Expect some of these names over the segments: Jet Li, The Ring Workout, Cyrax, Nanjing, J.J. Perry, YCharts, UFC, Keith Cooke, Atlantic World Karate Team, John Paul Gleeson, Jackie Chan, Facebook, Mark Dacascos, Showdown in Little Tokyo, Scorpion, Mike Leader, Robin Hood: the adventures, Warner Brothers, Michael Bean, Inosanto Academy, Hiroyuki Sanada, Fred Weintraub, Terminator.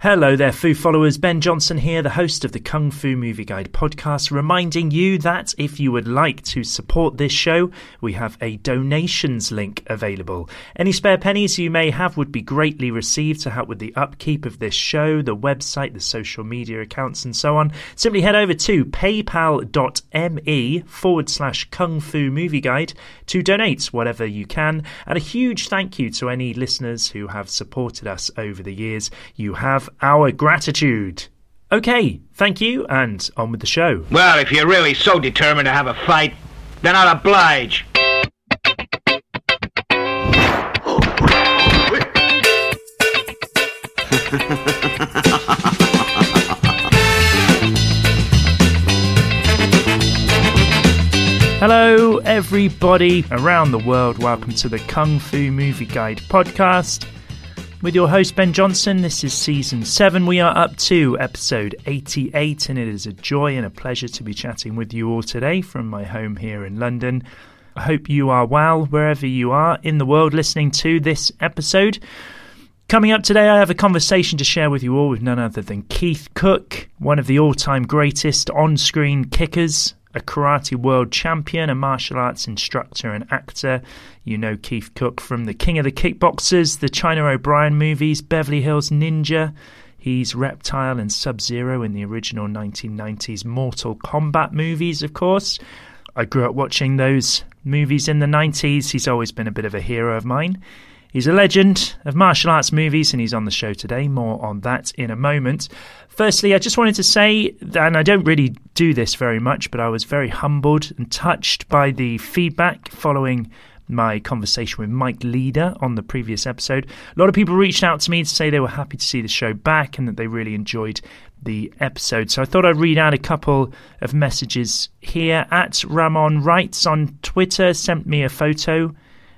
Hello there, Foo followers. Ben Johnson here, the host of the Kung Fu Movie Guide podcast, reminding you that if you would like to support this show, we have a donations link available. Any spare pennies you may have would be greatly received to help with the upkeep of this show, the website, the social media accounts, and so on. Simply head over to paypal.me/Kung Fu Movie Guide to donate whatever you can. And a huge thank you to any listeners who have supported us over the years. You have our gratitude. Okay, thank you, and on with the show. Well, if you're really so determined to have a fight, then I'll oblige. Hello, everybody around the world. Welcome to the Kung Fu Movie Guide podcast. With your host, Ben Johnson, this is Season 7. We are up to episode 88, and it is a joy and a pleasure to be chatting with you all today from my home here in London. I hope you are well, wherever you are in the world listening to this episode. Coming up today, I have a conversation to share with you all with none other than Keith Cooke, one of the all-time greatest on-screen kickers, a karate world champion, a martial arts instructor and actor. You know Keith Cooke from The King of the Kickboxers, the China O'Brien movies, Beverly Hills Ninja. He's Reptile and Sub-Zero in the original 1990s Mortal Kombat movies, of course. I grew up watching those movies in the 90s. He's always been a bit of a hero of mine. He's a legend of martial arts movies, and he's on the show today. More on that in a moment. Firstly, I just wanted to say, and I don't really do this very much, but I was very humbled and touched by the feedback following my conversation with Mike Leader on the previous episode. A lot of people reached out to me to say they were happy to see the show back and that they really enjoyed the episode. So I thought I'd read out a couple of messages here. At Ramon Writes on Twitter sent me a photo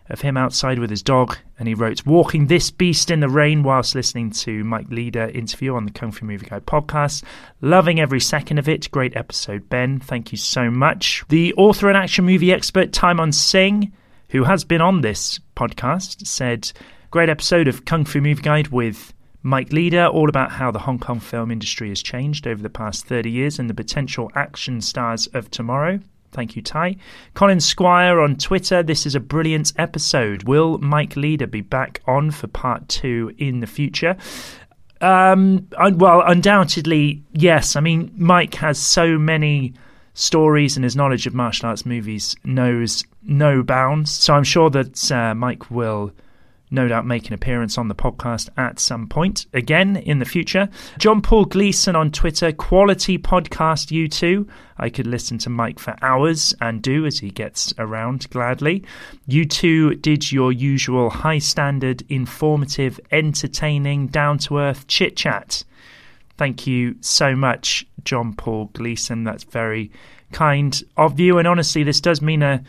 of him outside with his dog, and he wrote, "Walking this beast in the rain whilst listening to Mike Leader interview on the Kung Fu Movie Guide podcast. Loving every second of it. Great episode, Ben. Thank you so much." The author and action movie expert Timon Singh, who has been on this podcast, said, "Great episode of Kung Fu Movie Guide with Mike Leader, all about how the Hong Kong film industry has changed over the past 30 years and the potential action stars of tomorrow." Thank you, Ty. Colin Squire on Twitter, "This is a brilliant episode. Will Mike Leader be back on for part 2 in the future?" Well, undoubtedly, yes. I mean, Mike has so many stories, and his knowledge of martial arts movies knows no bounds. So I'm sure that Mike will no doubt make an appearance on the podcast at some point again in the future. John Paul Gleeson on Twitter, "Quality podcast, you two. I could listen to Mike for hours and do as he gets around gladly. You two did your usual high standard, informative, entertaining, down-to-earth chit-chat." Thank you so much, John Paul Gleeson. That's very kind of you. And honestly, this does mean a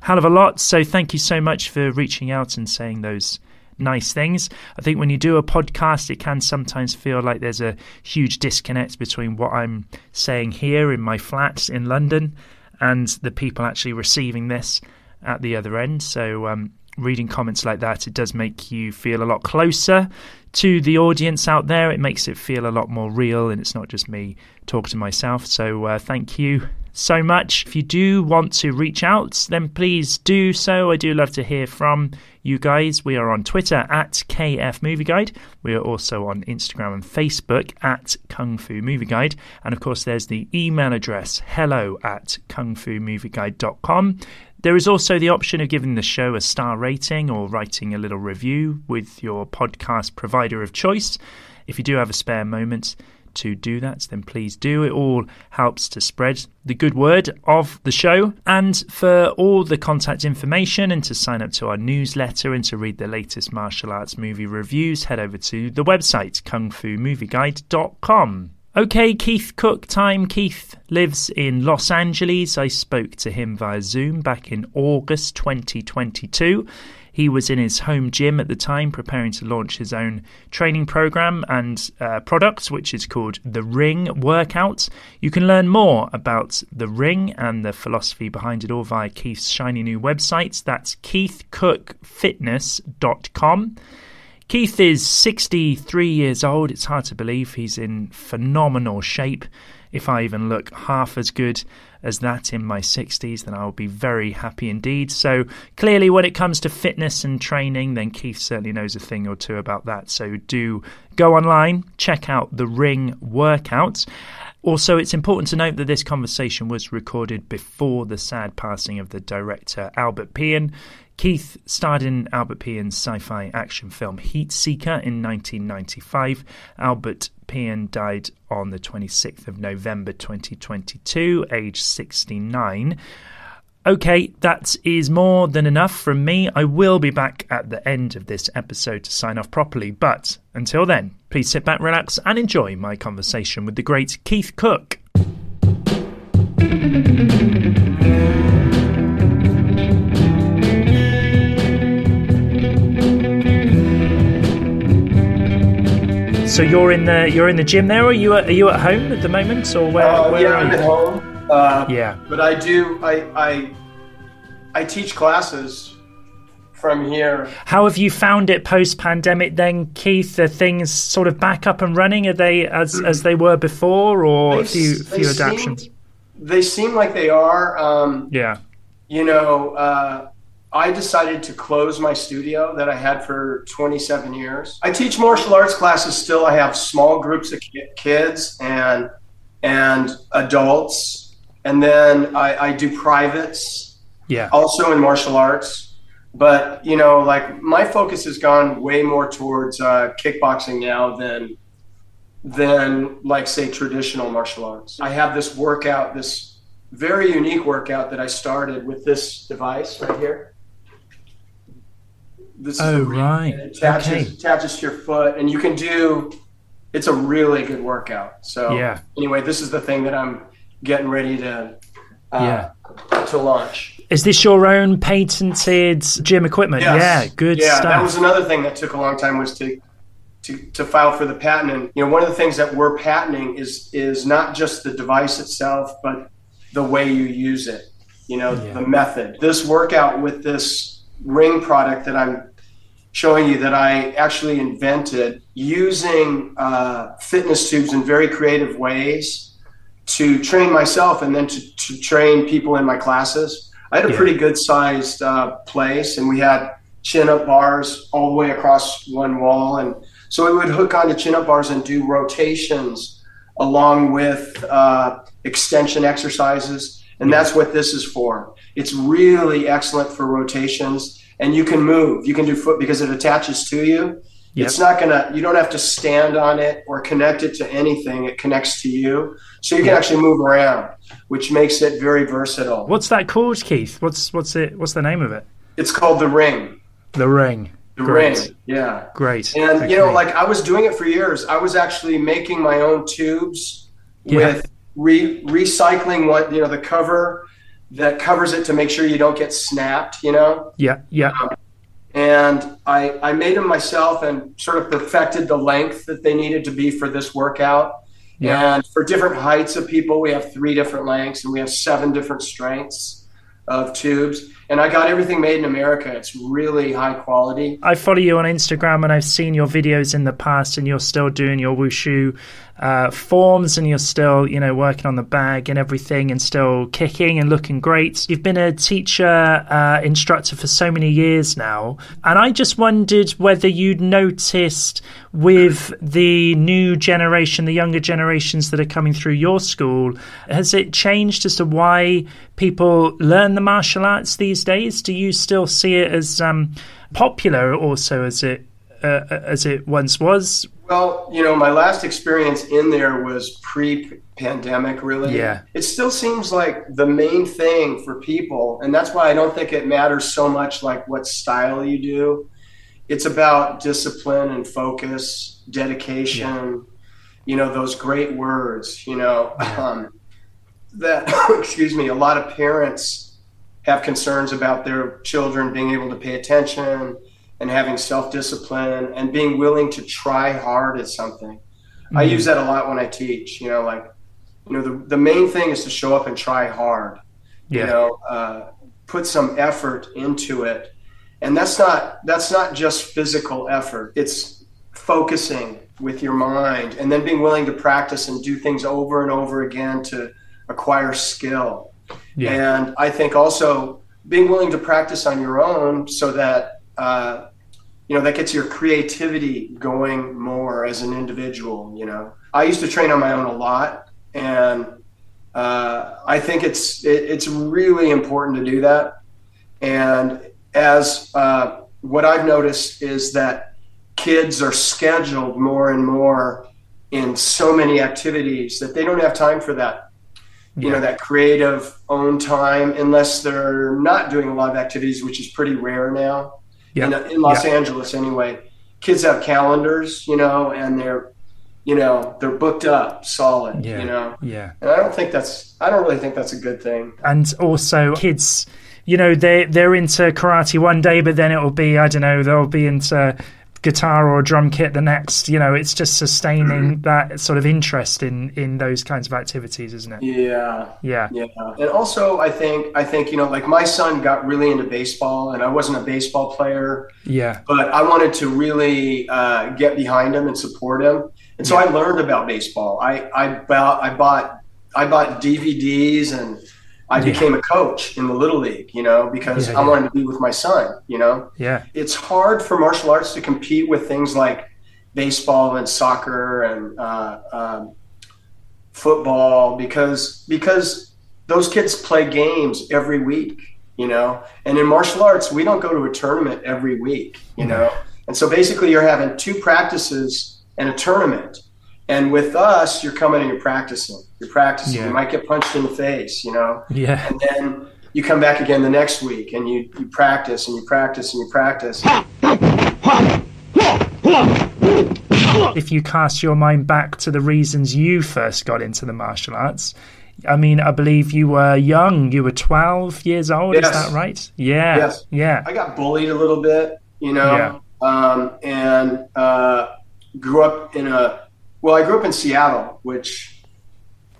hell of a lot. So thank you so much for reaching out and saying those nice things. I think when you do a podcast, it can sometimes feel like there's a huge disconnect between what I'm saying here in my flat in London and the people actually receiving this at the other end. So reading comments like that, it does make you feel a lot closer to the audience out there. It makes it feel a lot more real, and it's not just me talking to myself. So thank you so much. If you do want to reach out, then please do so. I do love to hear from you guys. We are on Twitter at KF Movie Guide. We are also on Instagram and Facebook at Kung Fu Movie Guide. And of course, there's the email address, hello@kungfumovieguide.com. There is also the option of giving the show a star rating or writing a little review with your podcast provider of choice. If you do have a spare moment, to do that, then please do. It all helps to spread the good word of the show. And for all the contact information and to sign up to our newsletter and to read the latest martial arts movie reviews, head over to the website kungfumovieguide.com. Okay, Keith Cooke time. Keith lives in Los Angeles. I spoke to him via Zoom back in August 2022. He was in his home gym at the time, preparing to launch his own training program and product, which is called The Ring Workout. You can learn more about The Ring and the philosophy behind it all via Keith's shiny new website. That's keithcookefitness.com. Keith is 63 years old. It's hard to believe he's in phenomenal shape. If I even look half as good as that in my 60s, then I'll be very happy indeed. So clearly when it comes to fitness and training, then Keith certainly knows a thing or two about that. So do go online, check out The Ring Workout. Also, it's important to note that this conversation was recorded before the sad passing of the director Albert Pyun. Keith starred in Albert Pyun's sci-fi action film Heatseeker in 1995. Albert Pyun died on the 26th of November 2022, age 69. Okay, that is more than enough from me. I will be back at the end of this episode to sign off properly, but until then, please sit back, relax, and enjoy my conversation with the great Keith Cooke. So you're in the gym there, or are you at home at the moment, or where are you? I'm at home. But I teach classes from here. How have you found it post pandemic then, Keith? Are things sort of back up and running? Are they as they were before, or a few adaptations? They seem like they are. I decided to close my studio that I had for 27 years. I teach martial arts classes still. I have small groups of kids and adults. And then I do privates, also in martial arts. But, my focus has gone way more towards kickboxing now than traditional martial arts. I have this workout, this very unique workout that I started with this device right here. This right. It attaches to your foot, and you can do. It's a really good workout. So anyway, this is the thing that I'm getting ready to launch. Is this your own patented gym equipment? Yes. Yeah, good stuff. That was another thing that took a long time was to file for the patent. And one of the things that we're patenting is not just the device itself, but the way you use it. The method. This workout with this Ring product that I'm showing you that I actually invented using fitness tubes in very creative ways to train myself and then to train people in my classes. I had a pretty good sized place, and we had chin up bars all the way across one wall. And so we would hook onto chin up bars and do rotations along with extension exercises. And that's what this is for. It's really excellent for rotations, and you can move. You can do foot because it attaches to you. Yep. It's not you don't have to stand on it or connect it to anything. It connects to you. So you can actually move around, which makes it very versatile. What's that called, Keith? What's the name of it? It's called The Ring. The Ring. The Great. Ring. Yeah. Great. And I was doing it for years. I was actually making my own tubes with recycling what, the cover that covers it to make sure you don't get snapped, and I made them myself and sort of perfected the length that they needed to be for this workout. And for different heights of people, we have 3 different lengths, and we have 7 different strengths of tubes. And I got everything made in America. It's really high quality. I follow you on Instagram, and I've seen your videos in the past, and you're still doing your wushu forms, and you're still, working on the bag and everything, and still kicking and looking great. You've been a teacher, instructor for so many years now. And I just wondered whether you'd noticed with the new generation, the younger generations that are coming through your school, has it changed as to why people learn the martial arts these days? Do you still see it as popular also as it once was? Well, you know, my last experience in there was pre-pandemic, really. Yeah. It still seems like the main thing for people, and that's why I don't think it matters so much like what style you do. It's about discipline and focus, dedication, you know, those great words, you know, that, excuse me, a lot of parents have concerns about their children being able to pay attention and having self-discipline and being willing to try hard at something. Mm-hmm. I use that a lot when I teach, you know, like, you know, the main thing is to show up and try hard, you know, put some effort into it. And that's not just physical effort. It's focusing with your mind and then being willing to practice and do things over and over again to acquire skill. Yeah. And I think also being willing to practice on your own so that, you know, that gets your creativity going more as an individual. You know, I used to train on my own a lot, and I think it's really important to do that. And as what I've noticed is that kids are scheduled more and more in so many activities that they don't have time for that, you know, that creative own time, unless they're not doing a lot of activities, which is pretty rare now. In Los Angeles anyway, kids have calendars, you know, and they're booked up solid, you know? Yeah. And I don't really think that's a good thing. And also kids, you know, they're into karate one day, but then it'll be, I don't know, they'll be into guitar or drum kit the next. You know, it's just sustaining that sort of interest in those kinds of activities, isn't it? Yeah. And also I think, you know, like my son got really into baseball, and I wasn't a baseball player. Yeah. But I wanted to really get behind him and support him. And so I learned about baseball. I bought DVDs, and I became a coach in the Little League, you know, because I wanted to be with my son, you know. Yeah. It's hard for martial arts to compete with things like baseball and soccer and football because those kids play games every week, you know. And in martial arts, we don't go to a tournament every week, you know. And so basically you're having two practices and a tournament. And with us, you're coming and you're practicing. Yeah. You might get punched in the face, you know? Yeah. And then you come back again the next week, and you practice, and you practice, and you practice. If you cast your mind back to the reasons you first got into the martial arts, I mean, I believe you were young. You were 12 years old, is that right? Yeah. Yes. Yeah. I got bullied a little bit, you know? Yeah. And I grew up in Seattle, which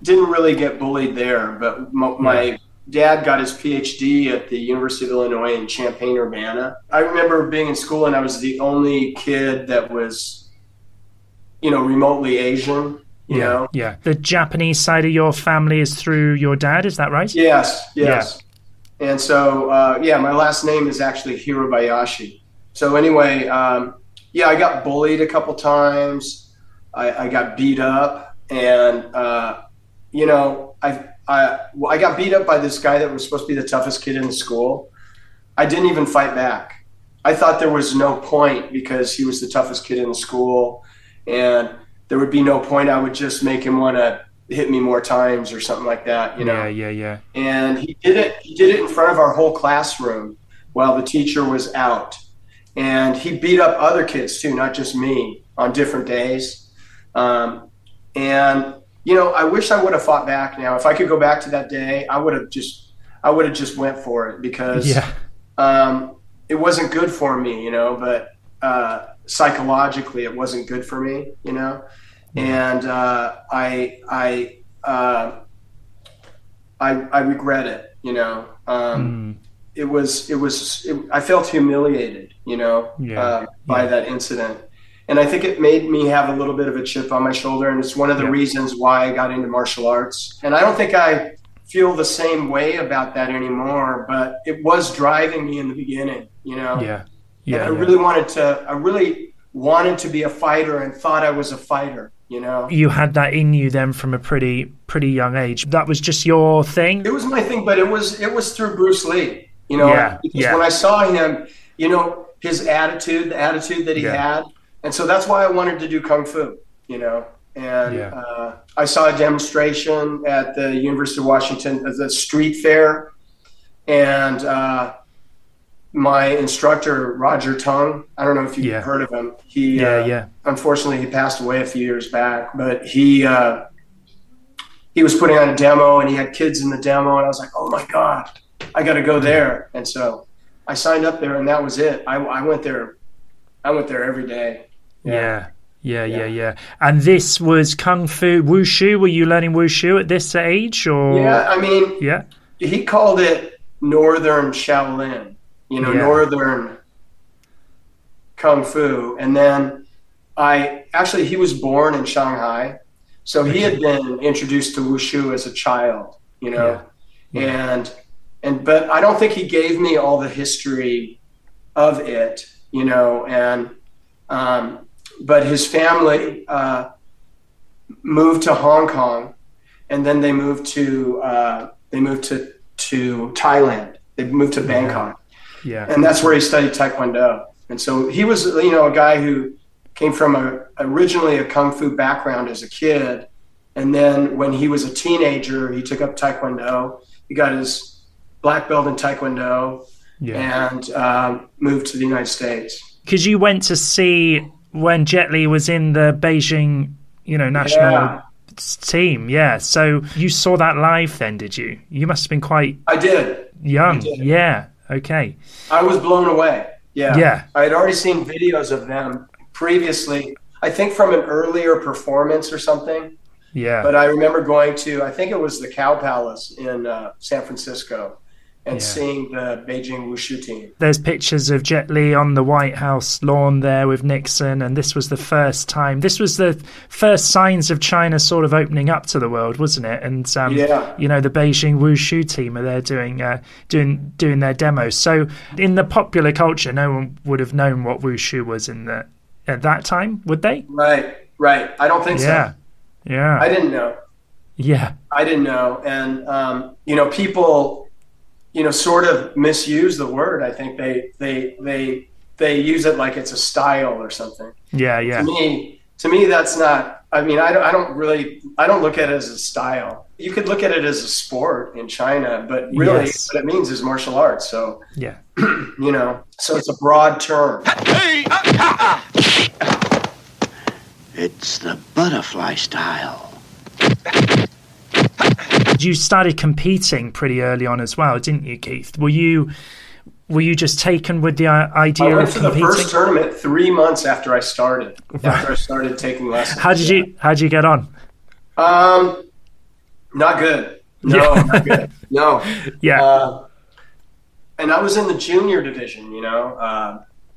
didn't really get bullied there, but my dad got his PhD at the University of Illinois in Champaign-Urbana. I remember being in school, and I was the only kid that was, you know, remotely Asian, you know? Yeah. The Japanese side of your family is through your dad, is that right? Yes. Yeah. And so, my last name is actually Hirabayashi. So anyway, I got bullied a couple times. I got beat up, and, you know, I got beat up by this guy that was supposed to be the toughest kid in the school. I didn't even fight back. I thought there was no point because he was the toughest kid in the school, and there would be no point. I would just make him want to hit me more times or something like that, you know? Yeah. And he did it in front of our whole classroom while the teacher was out. And he beat up other kids too, not just me, on different days. And you know, I wish I would have fought back now. If I could go back to that day, I would have just went for it because, it wasn't good for me, you know, but, psychologically it wasn't good for me, you know? And, I regret it, you know, I felt humiliated, you know, by that incident. And I think it made me have a little bit of a chip on my shoulder, and it's one of the reasons why I got into martial arts. And I don't think I feel the same way about that anymore, but it was driving me in the beginning, you know? And I really wanted to be a fighter and thought I was a fighter, you know? You had that in you then from a pretty young age. That was just your thing? It was my thing, but it was through Bruce Lee, you know? Because when I saw him, you know, his attitude, the attitude that he had, And so that's why I wanted to do Kung Fu, you know. And I saw a demonstration at the University of Washington at the street fair. And my instructor, Roger Tung, I don't know if you've heard of him. Unfortunately, he passed away a few years back. But he was putting on a demo, and he had kids in the demo. And I was like, oh, my God, I got to go there. And so I signed up there, and that was it. I went there. I went there every day. Yeah. And this was Kung Fu Wushu. Were you learning Wushu at this age? Or he called it Northern Shaolin, you know, Northern Kung Fu. And then he was born in Shanghai. So he had been introduced to Wushu as a child, you know, but I don't think he gave me all the history of it, you know, and, but his family moved to Hong Kong, and then they moved to Thailand. They moved to Bangkok, and that's where he studied Taekwondo. And so he was, you know, a guy who came from originally a Kung Fu background as a kid, and then when he was a teenager, he took up Taekwondo. He got his black belt in Taekwondo, and moved to the United States. Because you went to see when Jet Li was in the Beijing, you know, national team. Yeah. So you saw that live then, did you? You must have been quite young. I did. Yeah. Okay. I was blown away. Yeah. Yeah. I had already seen videos of them previously, I think from an earlier performance or something. Yeah. But I remember going to, I think it was the Cow Palace in San Francisco. And seeing the Beijing Wushu team. There's pictures of Jet Li on the White House lawn there with Nixon, and this was the first time. This was the first signs of China sort of opening up to the world, wasn't it? And you know, the Beijing Wushu team are there doing their demos. So in the popular culture, no one would have known what Wushu was at that time, would they? Right. I don't think so. Yeah. I didn't know. Yeah. I didn't know, and you know, people, you know, sort of misuse the word. I think they use it like it's a style or something. Yeah. To me, that's not. I mean, I don't look at it as a style. You could look at it as a sport in China, but really, what it means is martial arts. So you know, so it's a broad term. It's the butterfly style. You started competing pretty early on as well, didn't you, Keith? Were you just taken with the idea of competing? I went to the first tournament 3 months after I started. After I started taking lessons. How did you get on? Not good. No, not good. No. Yeah. And I was in the junior division. You know,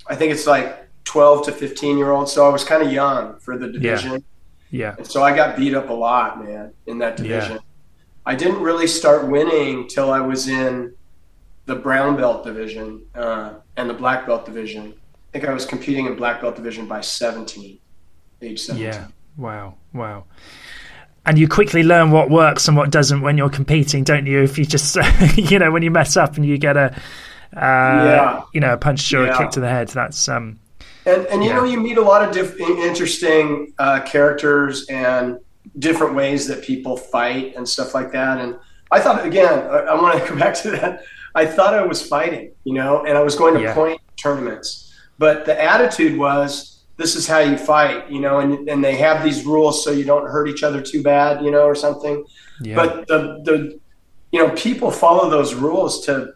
I think it's like 12 to 15-year-olds, so I was kind of young for the division. Yeah. And so I got beat up a lot, man, in that division. Yeah. I didn't really start winning till I was in the brown belt division and the black belt division. I think I was competing in black belt division by age 17. Yeah, wow. And you quickly learn what works and what doesn't when you're competing, don't you? If you just, you know, when you mess up and you get a punch or a kick to the head, that's... And you know, you meet a lot of interesting characters and different ways that people fight and stuff like that. And I thought, again, I want to come back to that. I thought I was fighting, you know, and I was going to point tournaments, but the attitude was, this is how you fight, you know, and they have these rules so you don't hurt each other too bad, you know, or something. Yeah. But the you know, people follow those rules to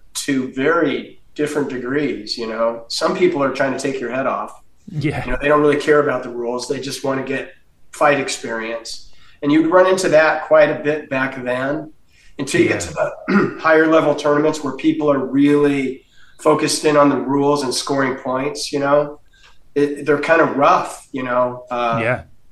very different degrees. You know, some people are trying to take your head off. Yeah. You know, they don't really care about the rules. They just want to get fight experience. And you'd run into that quite a bit back then until you get to the higher level tournaments where people are really focused in on the rules and scoring points, you know. They're kind of rough, you know,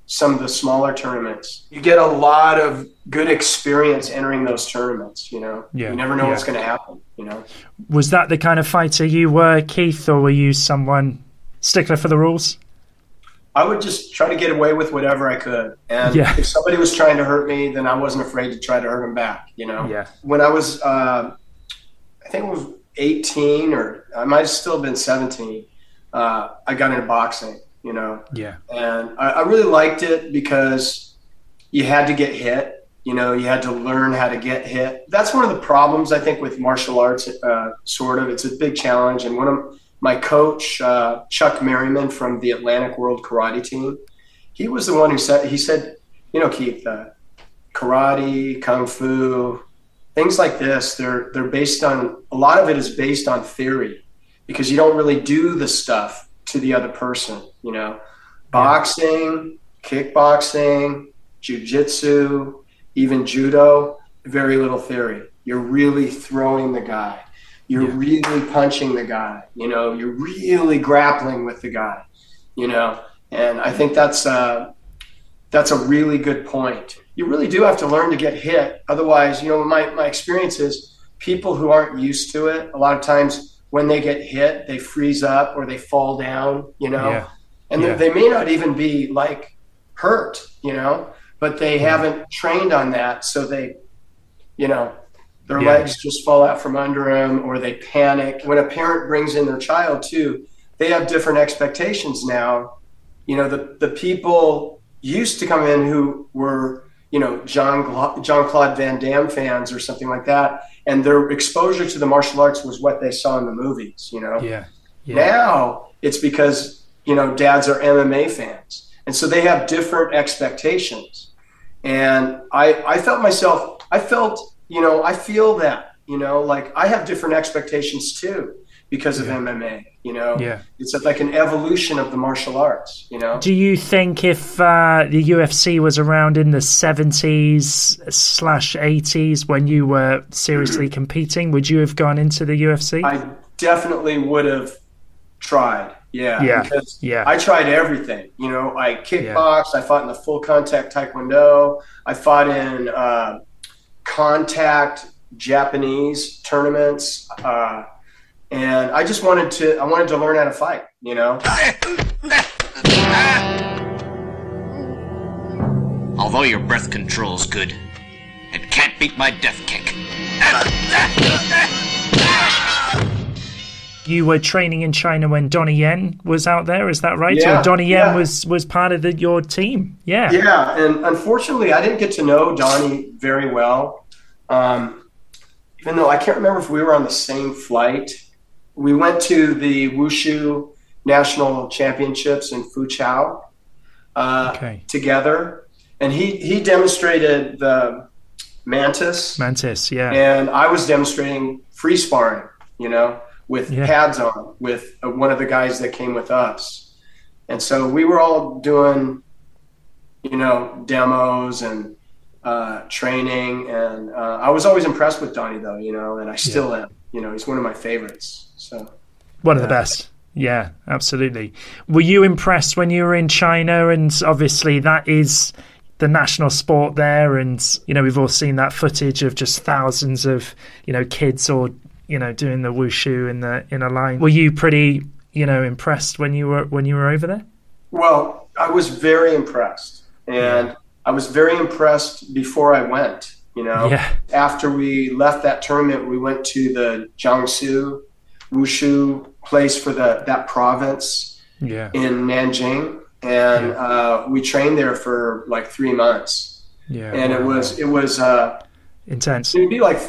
some of the smaller tournaments. You get a lot of good experience entering those tournaments, you know. Yeah. You never know what's going to happen, you know. Was that the kind of fighter you were, Keith, or were you someone stickler for the rules? I would just try to get away with whatever I could. And if somebody was trying to hurt me, then I wasn't afraid to try to hurt them back, you know? Yeah. When I was, I think it was 18 or I might have still been 17, I got into boxing, you know? Yeah. And I really liked it because you had to get hit, you know, you had to learn how to get hit. That's one of the problems, I think, with martial arts, sort of. It's a big challenge. And one of my coach, Chuck Merriman from the Atlantic World Karate Team, he was the one who said, he said, you know, Keith, karate, kung fu, things like this, they're based on, a lot of it is based on theory because you don't really do the stuff to the other person, you know. Boxing, kickboxing, jiu-jitsu, even judo, very little theory. You're really throwing the guy. You're really punching the guy, you know. You're really grappling with the guy, you know. And I think that's a really good point. You really do have to learn to get hit. Otherwise, you know, my experience is people who aren't used to it, a lot of times when they get hit, they freeze up or they fall down, you know, and they may not even be like hurt, you know, but they haven't trained on that. So they, you know, their legs just fall out from under them or they panic. When a parent brings in their child too, they have different expectations now. You know, the people used to come in who were, you know, Jean-Claude Van Damme fans or something like that, and their exposure to the martial arts was what they saw in the movies, you know? Now it's because, you know, dads are MMA fans, and so they have different expectations. And I felt, you know, I feel that, you know, like I have different expectations too because of MMA, you know? It's like an evolution of the martial arts, you know? Do you think if the UFC was around in the 70s/80s when you were seriously competing, would you have gone into the UFC? I definitely would have tried, because I tried everything, you know? I kickboxed, I fought in the full contact taekwondo, I fought in contact Japanese tournaments, and I just wanted to, learn how to fight, you know? Although your breath control's good, it can't beat my death kick. You were training in China when Donnie Yen was out there, is that right? So Donnie Yen was part of your team, Yeah, and unfortunately, I didn't get to know Donnie very well. Even though I can't remember if we were on the same flight. We went to the Wushu National Championships in Fuzhou together, and he demonstrated the mantis. And I was demonstrating free sparring, you know, with pads on, with one of the guys that came with us. And so we were all doing, you know, demos and training, and I was always impressed with Donnie, though, you know, and I still am. You know, he's one of my favorites. So one of the best. Yeah, absolutely. Were you impressed when you were in China? And obviously that is the national sport there. And, you know, we've all seen that footage of just thousands of, you know, kids or, you know, doing the wushu in the in a line. Were you pretty, you know, impressed when you were over there? Well, I was very impressed. And I was very impressed before I went. You know, after we left that tournament, we went to the Jiangsu Wushu place for that province in Nanjing. And we trained there for like 3 months. And it was intense. It would be like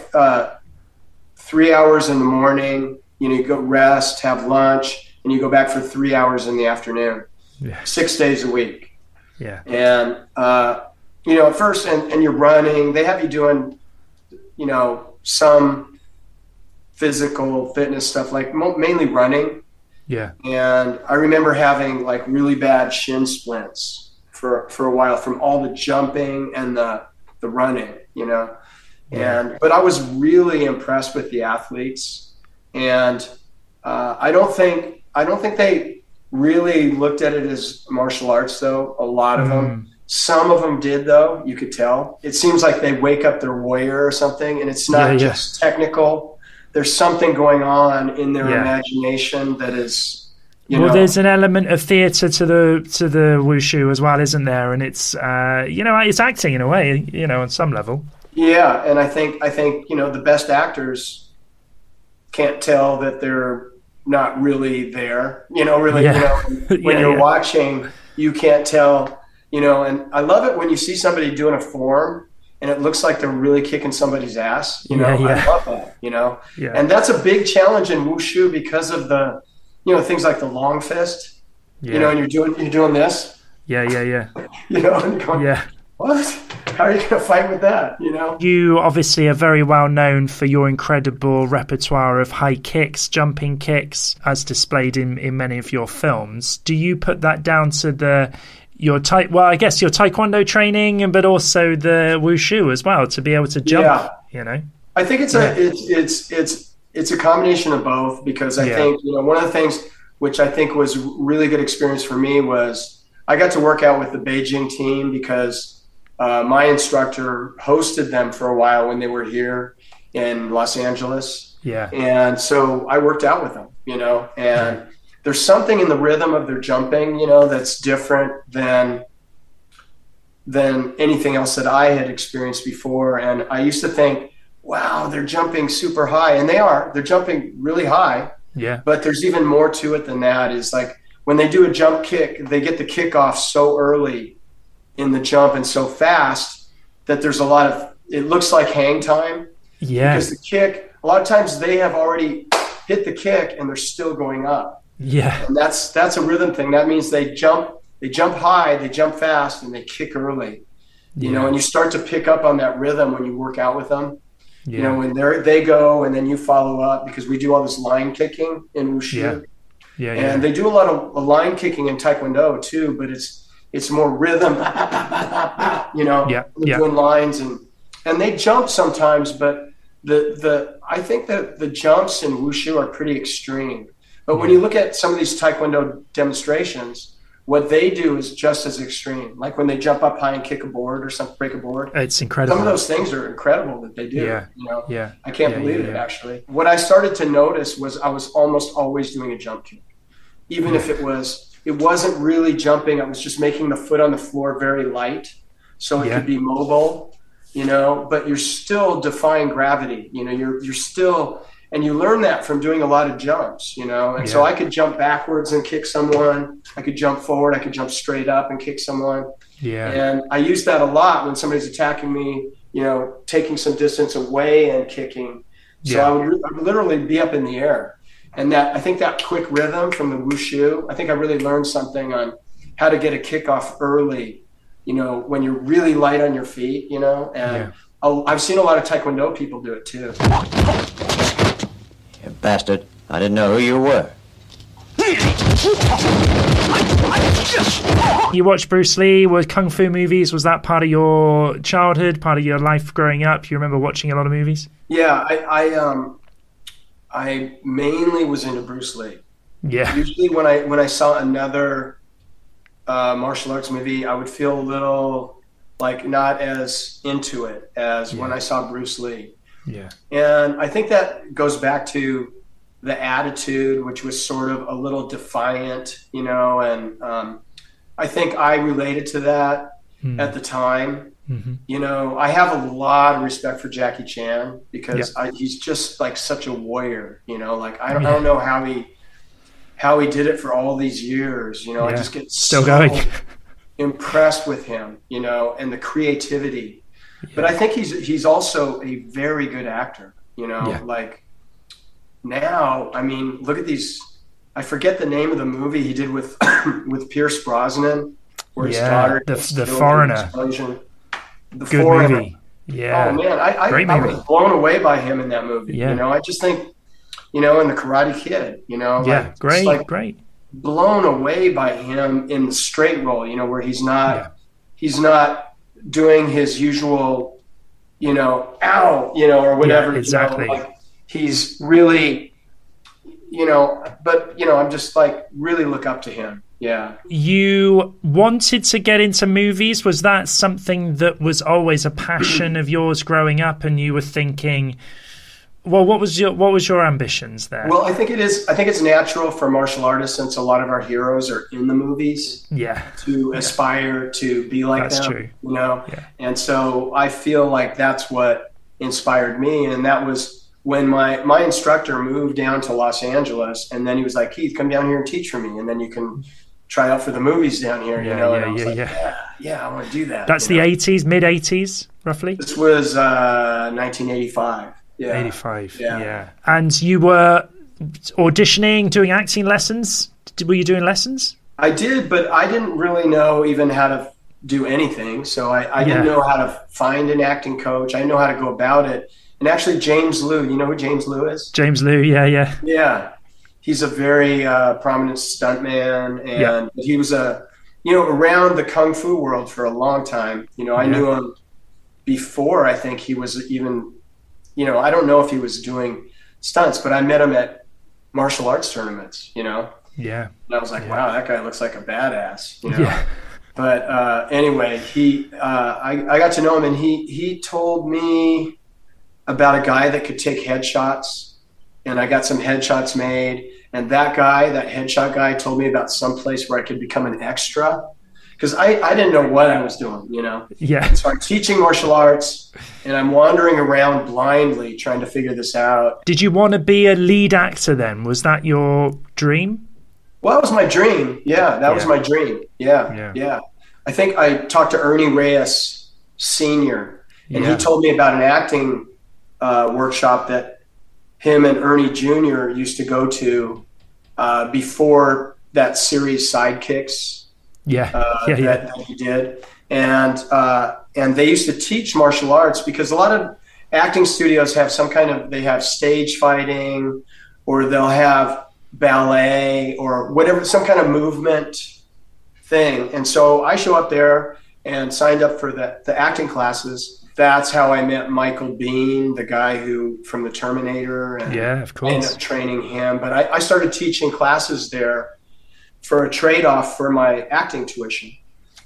3 hours in the morning. You know, you go rest, have lunch, and you go back for 3 hours in the afternoon, 6 days a week. And, you know, at first, and you're running, they have you doing, you know, some physical fitness stuff, like mainly running. And I remember having like really bad shin splints for a while from all the jumping and the running, you know. And but I was really impressed with the athletes, and I don't think they really looked at it as martial arts, though. A lot of them. Some of them did, though. You could tell. It seems like they wake up their warrior or something, and it's not just technical. There's something going on in their imagination that is, you know. There's an element of theater to the wushu as well, isn't there? And it's, you know, it's acting in a way, you know, on some level. Yeah, and I think you know the best actors can't tell that they're not really there, you know, really, when you're watching, you can't tell, you know, and I love it when you see somebody doing a form and it looks like they're really kicking somebody's ass, you know, I love that, you know, and that's a big challenge in Wushu because of the, you know, things like the long fist, you know, and you're doing this. You know, and going, what? How are you going to fight with that, you know? You obviously are very well known for your incredible repertoire of high kicks, jumping kicks, as displayed in many of your films. Do you put that down to your taekwondo training, but also the Wushu as well, to be able to jump, you know? I think it's a combination of both, because I think, you know, one of the things which I think was really good experience for me was I got to work out with the Beijing team because my instructor hosted them for a while when they were here in Los Angeles. Yeah. And so I worked out with them, you know, and there's something in the rhythm of their jumping, you know, that's different than anything else that I had experienced before. And I used to think, wow, they're jumping super high. And they're jumping really high. Yeah. But there's even more to it than that. Is like when they do a jump kick, they get the kickoff so early in the jump and so fast that there's a lot of, it looks like hang time. Yeah. Because the kick, a lot of times they have already hit the kick and they're still going up. Yeah. And that's a rhythm thing. That means they jump high, they jump fast, and they kick early. You know, and you start to pick up on that rhythm when you work out with them. Yeah. You know, when they go and then you follow up, because we do all this line kicking in Wushu. Yeah. Yeah. And they do a lot of line kicking in Taekwondo too, but it's more rhythm, you know, doing lines and they jump sometimes, but I think that the jumps in Wushu are pretty extreme. But when you look at some of these Taekwondo demonstrations, what they do is just as extreme. Like when they jump up high and kick a board or something, break a board. It's incredible. Some of those things are incredible that they do. Yeah. You know? Yeah. I can't believe it actually. What I started to notice was I was almost always doing a jump kick, even if it wasn't really jumping. I was just making the foot on the floor very light, so it could be mobile, you know, but you're still defying gravity, you know, you're still, and you learn that from doing a lot of jumps, you know, and so I could jump backwards and kick someone. I could jump forward. I could jump straight up and kick someone. Yeah. And I use that a lot when somebody's attacking me, you know, taking some distance away and kicking. So I would literally be up in the air. And I think that quick rhythm from the Wushu, I think I really learned something on how to get a kickoff early, you know, when you're really light on your feet, you know, and I've seen a lot of Taekwondo people do it too. You bastard, I didn't know who you were. You watched Bruce Lee, were Kung Fu movies, was that part of your childhood, part of your life growing up? You remember watching a lot of movies? Yeah, I mainly was into Bruce Lee. Yeah. Usually when I saw another martial arts movie, I would feel a little like not as into it as when I saw Bruce Lee. Yeah. And I think that goes back to the attitude, which was sort of a little defiant, you know, and I think I related to that at the time. Mm-hmm. You know, I have a lot of respect for Jackie Chan because he's just like such a warrior, you know, like I don't know how he did it for all these years, you know, I just get so impressed with him, you know, and the creativity, but I think he's also a very good actor, you know, like now, I mean, look at these, I forget the name of the movie he did with Pierce Brosnan, where his daughter, the foreigner. The good foreigner. Movie. Yeah. Oh man, I was blown away by him in that movie. Yeah. You know, I just think, you know, in The Karate Kid, you know, great. Blown away by him in the straight role, you know, where he's not doing his usual, you know, ow, you know, or whatever. Yeah, exactly. You know, like, he's really, you know, but you know, I'm just like really look up to him. Yeah. You wanted to get into movies. Was that something that was always a passion of yours growing up? And you were thinking, well, what was your ambitions there? Well, I think it's natural for martial artists, since a lot of our heroes are in the movies, to aspire to be like them. That's true. You know? Yeah. And so I feel like that's what inspired me. And that was when my instructor moved down to Los Angeles, and then he was like, Keith, come down here and teach for me, and then you can try out for the movies down here, you know? And yeah, I want to do that. That's the 80s, mid-80s, roughly? This was 1985. Yeah. 85, yeah. And you were auditioning, doing acting lessons? Were you doing lessons? I did, but I didn't really know even how to do anything, so I didn't know how to find an acting coach. I know how to go about it. And actually, James Lew, you know who James Lew is? James Lew, yeah. Yeah. He's a very prominent stuntman, and he was around the Kung Fu world for a long time. You know, I knew him before, I think he was even, I don't know if he was doing stunts, but I met him at martial arts tournaments, Yeah. And I was like, wow, that guy looks like a badass, Yeah. But anyway, I got to know him, and he told me about a guy that could take headshots, and I got some headshots made. And that headshot guy told me about some place where I could become an extra, because I didn't know what I was doing, Yeah. So I'm teaching martial arts and I'm wandering around blindly trying to figure this out. Did you want to be a lead actor then? Was that your dream? Well, that was my dream. Yeah, that was my dream. Yeah. I think I talked to Ernie Reyes Sr. and he told me about an acting workshop that him and Ernie Jr. used to go to before that series Sidekicks that he did. And they used to teach martial arts, because a lot of acting studios have they have stage fighting, or they'll have ballet or whatever, some kind of movement thing. And so I show up there and signed up for the acting classes. That's how I met Michael Bean, the guy from the Terminator, and I ended up training him. But I started teaching classes there for a trade-off for my acting tuition.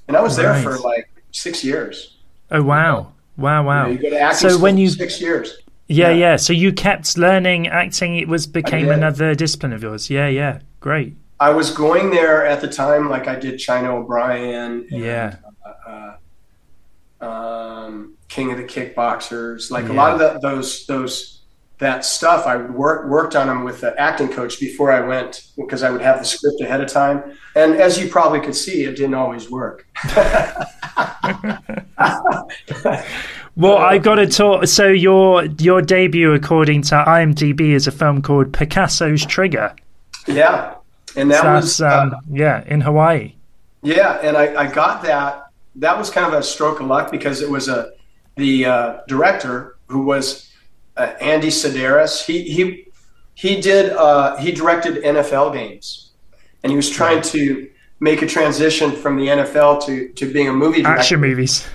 And I was there for like 6 years. Oh, wow. Wow. You go to acting school for 6 years. Yeah. So you kept learning acting. It became another discipline of yours. Yeah. Great. I was going there at the time, like I did China O'Brien. And, King of the Kickboxers, a lot of that stuff. I worked on them with the acting coach before I went, because I would have the script ahead of time. And as you probably could see, it didn't always work. Well, I got to talk. So your debut, according to IMDb, is a film called Picasso's Trigger. Yeah, and that was in Hawaii. Yeah, and I got that. That was kind of a stroke of luck, because it was the director, who was Andy Sedaris. He directed NFL games, and he was trying to make a transition from the NFL to being a movie director. Action movies.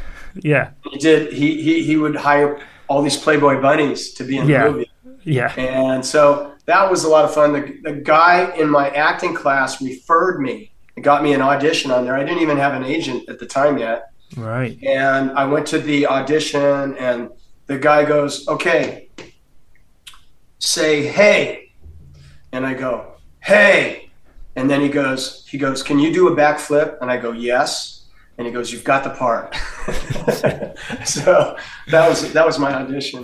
Yeah. He did. He would hire all these Playboy bunnies to be in the movie. Yeah. And so that was a lot of fun. The guy in my acting class referred me. It got me an audition on there. I didn't even have an agent at the time yet. Right. And I went to the audition, and the guy goes, okay, say hey. And I go, hey. And then he goes, can you do a backflip? And I go, yes. And he goes, you've got the part. So that was my audition.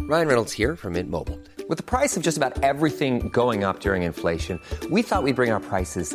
Ryan Reynolds here from Mint Mobile. With the price of just about everything going up during inflation, we thought we'd bring our prices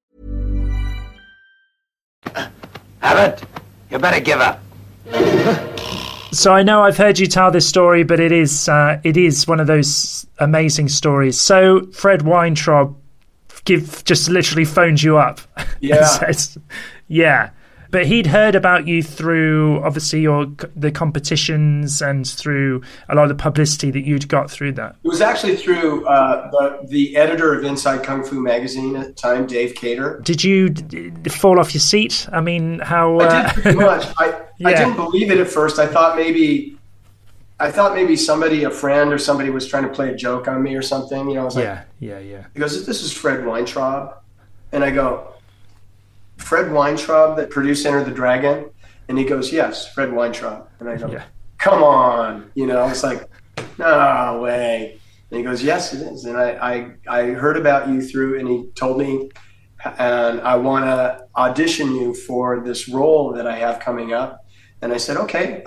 Abbott, you better give up. So I know I've heard you tell this story, but it is one of those amazing stories. So Fred Weintraub just literally phones you up. Yeah. And says, yeah. But he'd heard about you through, obviously, the competitions and through a lot of the publicity that you'd got through that. It was actually through the editor of Inside Kung Fu magazine at the time, Dave Cater. Did you fall off your seat? I mean, how... I did pretty much. I didn't believe it at first. I thought maybe somebody, a friend or somebody, was trying to play a joke on me or something. You know, I was like... Yeah. He goes, "This is Fred Weintraub." And I go... "Fred Weintraub that produced Enter the Dragon?" And he goes, "Yes, Fred Weintraub." And I go, "Come on." You know, it's like, "No way." And he goes, "Yes, it is. And I heard about you through," and he told me, "and I want to audition you for this role that I have coming up." And I said, "Okay."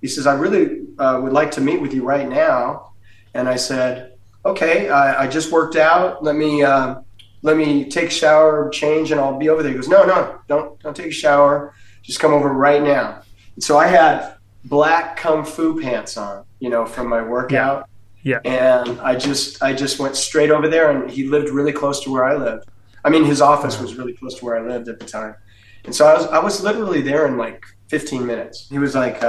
He says, "I really would like to meet with you right now." And I said, "Okay, I just worked out. Let me take a shower, change, and I'll be over there." He goes, No, don't take a shower. Just come over right now." And so I had black kung fu pants on, you know, from my workout. Yeah. And I just went straight over there, and he lived really close to where I lived. I mean, his office was really close to where I lived at the time. And so I was literally there in like 15 minutes. He was like,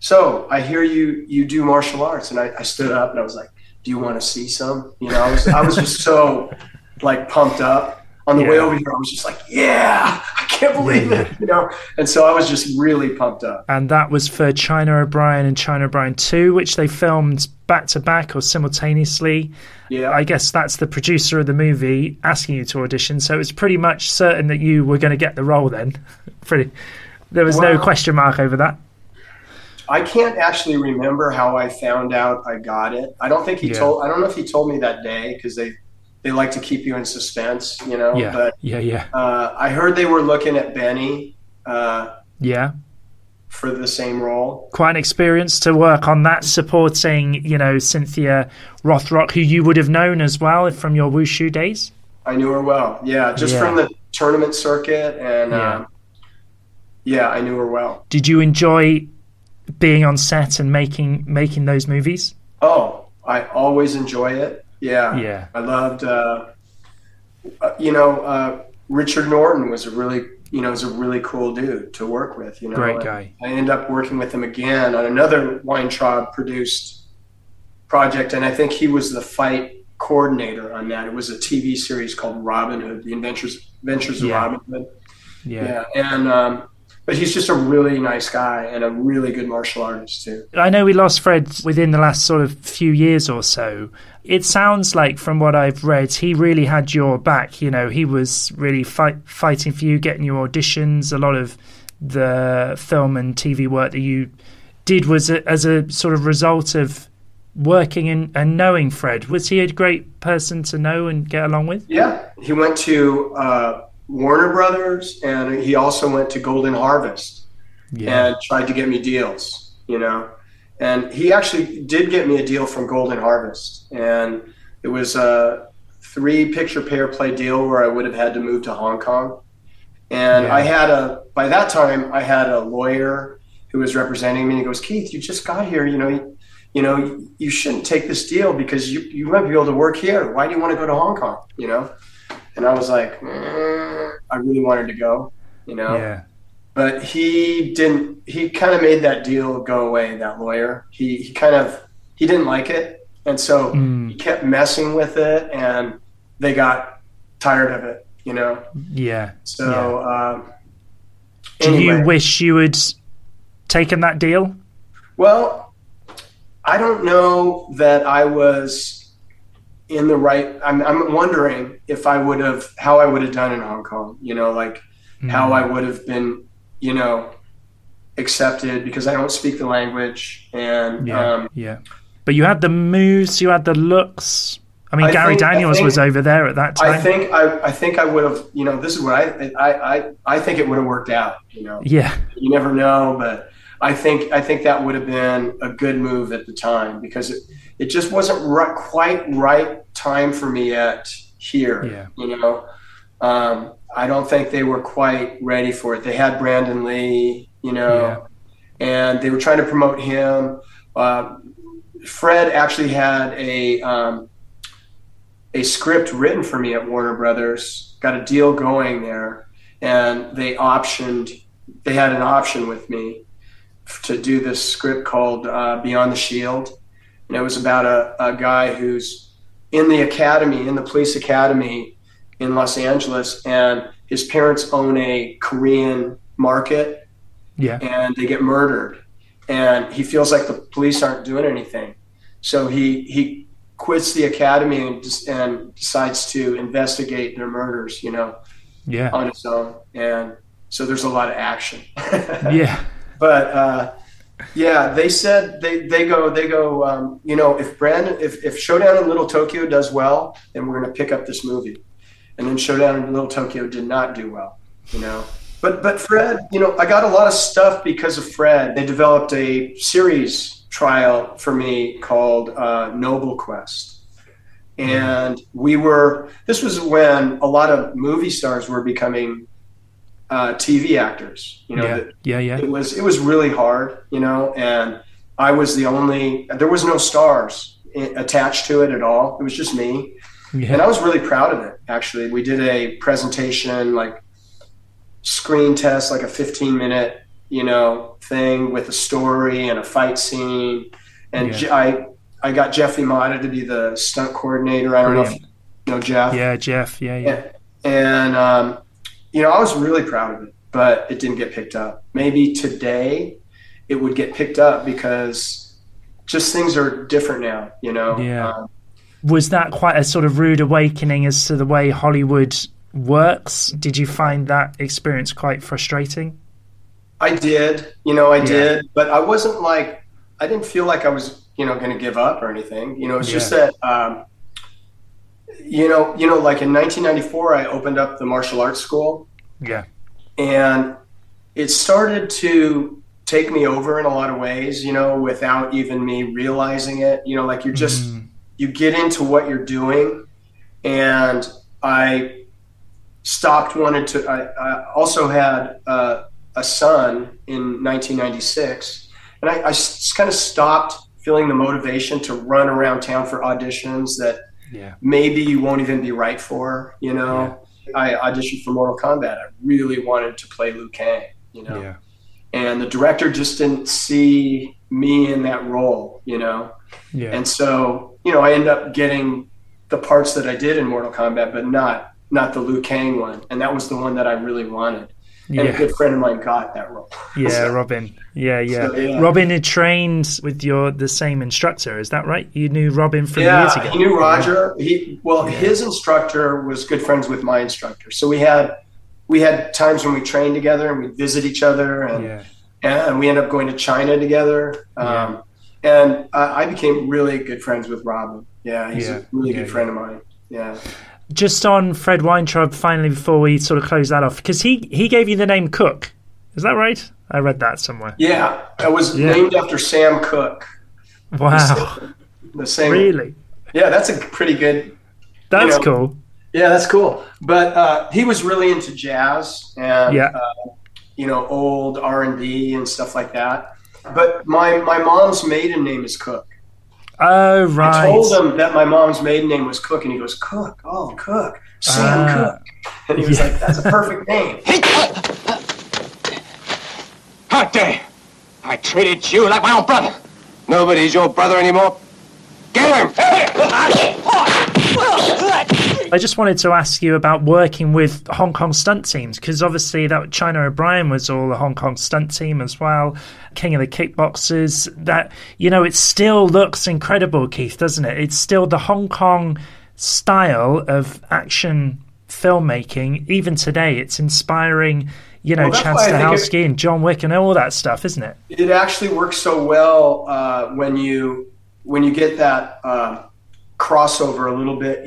"So I hear you do martial arts." And I stood up and I was like, "Do you want to see some?" You know, I was just so... like pumped up. On the way over here, I was just like, I can't believe it, you know? And so I was just really pumped up. And that was for China O'Brien and China O'Brien 2, which they filmed back to back or simultaneously. Yeah. I guess that's the producer of the movie asking you to audition. So it was pretty much certain that you were going to get the role then. There was no question mark over that. I can't actually remember how I found out I got it. I don't think he told, I don't know if he told me that day, because they like to keep you in suspense, you know? Yeah, but, yeah. I heard they were looking at Benny for the same role. Quite an experience to work on that, supporting, you know, Cynthia Rothrock, who you would have known as well from your wushu days. I knew her well, just from the tournament circuit, and I knew her well. Did you enjoy being on set and making those movies? Oh, I always enjoy it. Yeah. I loved, Richard Norton was a really cool dude to work with, you know. Great guy. I ended up working with him again on another Weintraub produced project, and I think he was the fight coordinator on that. It was a TV series called Robin Hood, The Adventures of Robin Hood. Yeah. And, but he's just a really nice guy and a really good martial artist too. I know we lost Fred within the last sort of few years or so. It sounds like, from what I've read, he really had your back. You know, he was really fighting for you, getting your auditions. A lot of the film and TV work that you did was as a sort of result of working and knowing Fred. Was he a great person to know and get along with? Yeah, he went to... Warner Brothers, and he also went to Golden Harvest and tried to get me deals, you know. And he actually did get me a deal from Golden Harvest, and it was a 3-picture pay-or-play deal where I would have had to move to Hong Kong. And by that time, I had a lawyer who was representing me, and he goes, "Keith, you just got here, you know, you shouldn't take this deal because you might be able to work here. Why do you want to go to Hong Kong, you know?" And I was like, I really wanted to go, you know. Yeah. But he didn't. He kind of made that deal go away. That lawyer, he didn't like it, and so he kept messing with it, and they got tired of it, you know. Yeah. So, anyway. Do you wish you had taken that deal? Well, I don't know that I was. In the right, I'm wondering if I would have, how I would have done in Hong Kong, you know, like how I would have been, you know, accepted, because I don't speak the language. And but you had the moves, you had the looks. I mean, Gary Daniels was over there at that time. I think I would have, you know, this is what I think it would have worked out, you know. Yeah. You never know, but I think that would have been a good move at the time, because it just wasn't quite right time for me at here, you know. I don't think they were quite ready for it. They had Brandon Lee, you know, and they were trying to promote him. Fred actually had a a script written for me at Warner Brothers, got a deal going there, and they had an option with me to do this script called Beyond the Shield. And it was about a guy who's in the academy, in the police academy in Los Angeles, and his parents own a Korean market, and they get murdered. And he feels like the police aren't doing anything. So he quits the academy and decides to investigate their murders, on his own. And so there's a lot of action. But they said they go. If Showdown in Little Tokyo does well, then we're going to pick up this movie. And then Showdown in Little Tokyo did not do well, But Fred, I got a lot of stuff because of Fred. They developed a series trial for me called Noble Quest. And this was when a lot of movie stars were becoming TV actors. It was really hard, and I was there was no stars attached to it at all. It was just me. Yeah. And I was really proud of it, actually. We did a presentation, like screen test, like a 15-minute, thing with a story and a fight scene. And I got Jeff Imada to be the stunt coordinator. I don't know if you know Jeff. Yeah, Jeff. Yeah. And, I was really proud of it, but it didn't get picked up. Maybe today it would get picked up because just things are different now, Yeah. Was that quite a sort of rude awakening as to the way Hollywood works? Did you find that experience quite frustrating? I did, but I wasn't like, I didn't feel like I was, going to give up or anything. It's just that, like in 1994, I opened up the martial arts school. Yeah. And it started to take me over in a lot of ways, without even me realizing it, like you're just... You get into what you're doing, and I stopped wanted to. I also had a son in 1996, and I just kind of stopped feeling the motivation to run around town for auditions that maybe you won't even be right for. I auditioned for Mortal Kombat. I really wanted to play Liu Kang. And the director just didn't see me in that role. And so. I end up getting the parts that I did in Mortal Kombat, but not the Liu Kang one. And that was the one that I really wanted. And a good friend of mine got that role. Robin. Robin had trained with the same instructor. Is that right? You knew Robin from years ago. He knew Roger. His instructor was good friends with my instructor. So we had times when we trained together and we'd visit each other. And, and we ended up going to China together. And I became really good friends with Robin. He's a really good friend of mine. Just on Fred Weintraub, finally, before we sort of close that off, because he gave you the name Cook. Is that right? I read that somewhere. Yeah, I was named after Sam Cook. Wow. The same. Really? Yeah, that's a pretty good... That's cool. Yeah, that's cool. But he was really into jazz and, old R&B and stuff like that. But my mom's maiden name is Cook. Oh, right. I told him that my mom's maiden name was Cook, and he goes, Cook, Cook, Sam Cook. And he was like, that's a perfect name. How dare I treated you like my own brother. Nobody's your brother anymore. Get him! I just wanted to ask you about working with Hong Kong stunt teams, because obviously that China O'Brien was all the Hong Kong stunt team as well, King of the Kickboxers. That, it still looks incredible, Keith, doesn't it? It's still the Hong Kong style of action filmmaking. Even today, it's inspiring, Chad Stahelski and John Wick and all that stuff, isn't it? It actually works so well when you get that crossover a little bit,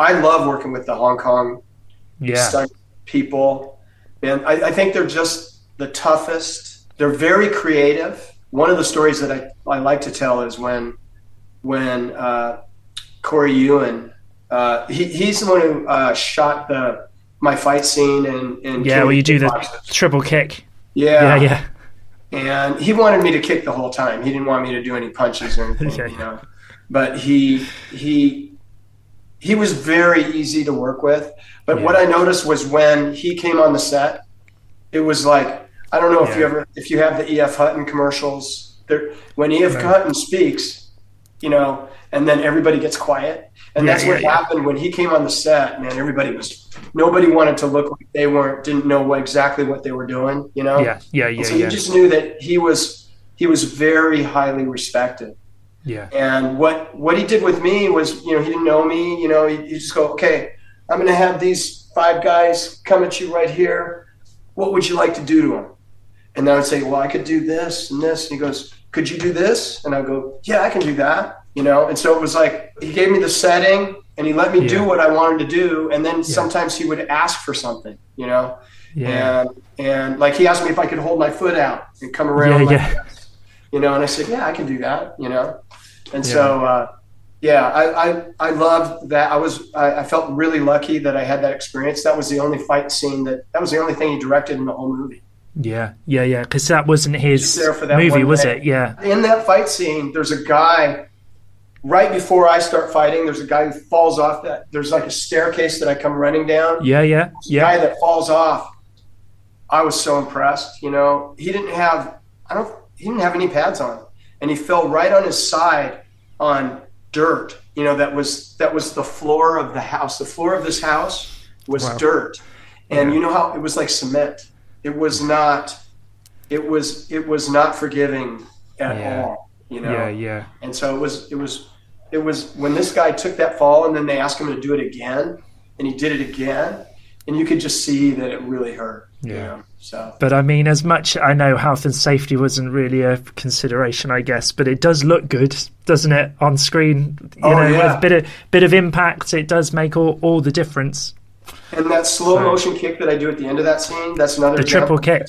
I love working with the Hong Kong stunt people, and I think they're just the toughest. They're very creative. One of the stories that I like to tell is when Corey Yuen, he's the one who shot my fight scene and you do the triple kick. Yeah. And he wanted me to kick the whole time. He didn't want me to do any punches or anything, but he was very easy to work with. But what I noticed was when he came on the set, it was like, I don't know if you ever, if you have the E.F. Hutton commercials there, when E.F. Hutton speaks, you know, and then everybody gets quiet. And that's what happened when he came on the set, man. Everybody was, nobody wanted to look like they weren't, didn't know what, exactly what they were doing, you know? So you just knew that he was very highly respected. Yeah. And what he did with me was, you know, he didn't know me, you know, he just go, okay, I'm going to have these five guys come at you right here. What would you like to do to them? And then I'd say, well, I could do this and this. And he goes, could you do this? And I go, yeah, I can do that. You know? And so it was like, he gave me the setting and he let me do what I wanted to do. And then sometimes he would ask for something, you know? Yeah. And like, he asked me if I could hold my foot out and come around chest, you know? And I said, yeah, I can do that, you know? And so, I loved that. I felt really lucky that I had that experience. That was the only fight scene that was the only thing he directed in the whole movie. Yeah. Because that wasn't his movie, was it? Yeah. In that fight scene, there's a guy right before I start fighting. There's a guy who falls off that. There's like a staircase that I come running down. Yeah. Guy that falls off. I was so impressed. You know, he didn't have any pads on, and he fell right on his side on dirt. You know, that was the floor of the house. The floor of this house was dirt, and you know how it was like cement. It was not forgiving at all, you know? Yeah. And so it was when this guy took that fall and then they asked him to do it again and he did it again and you could just see that it really hurt, you know? So. But I mean, as much, I know health and safety wasn't really a consideration, I guess, but it does look good, doesn't it? On screen, you know, with a bit of impact, it does make all the difference. And that slow motion kick that I do at the end of that scene, that's another triple kick.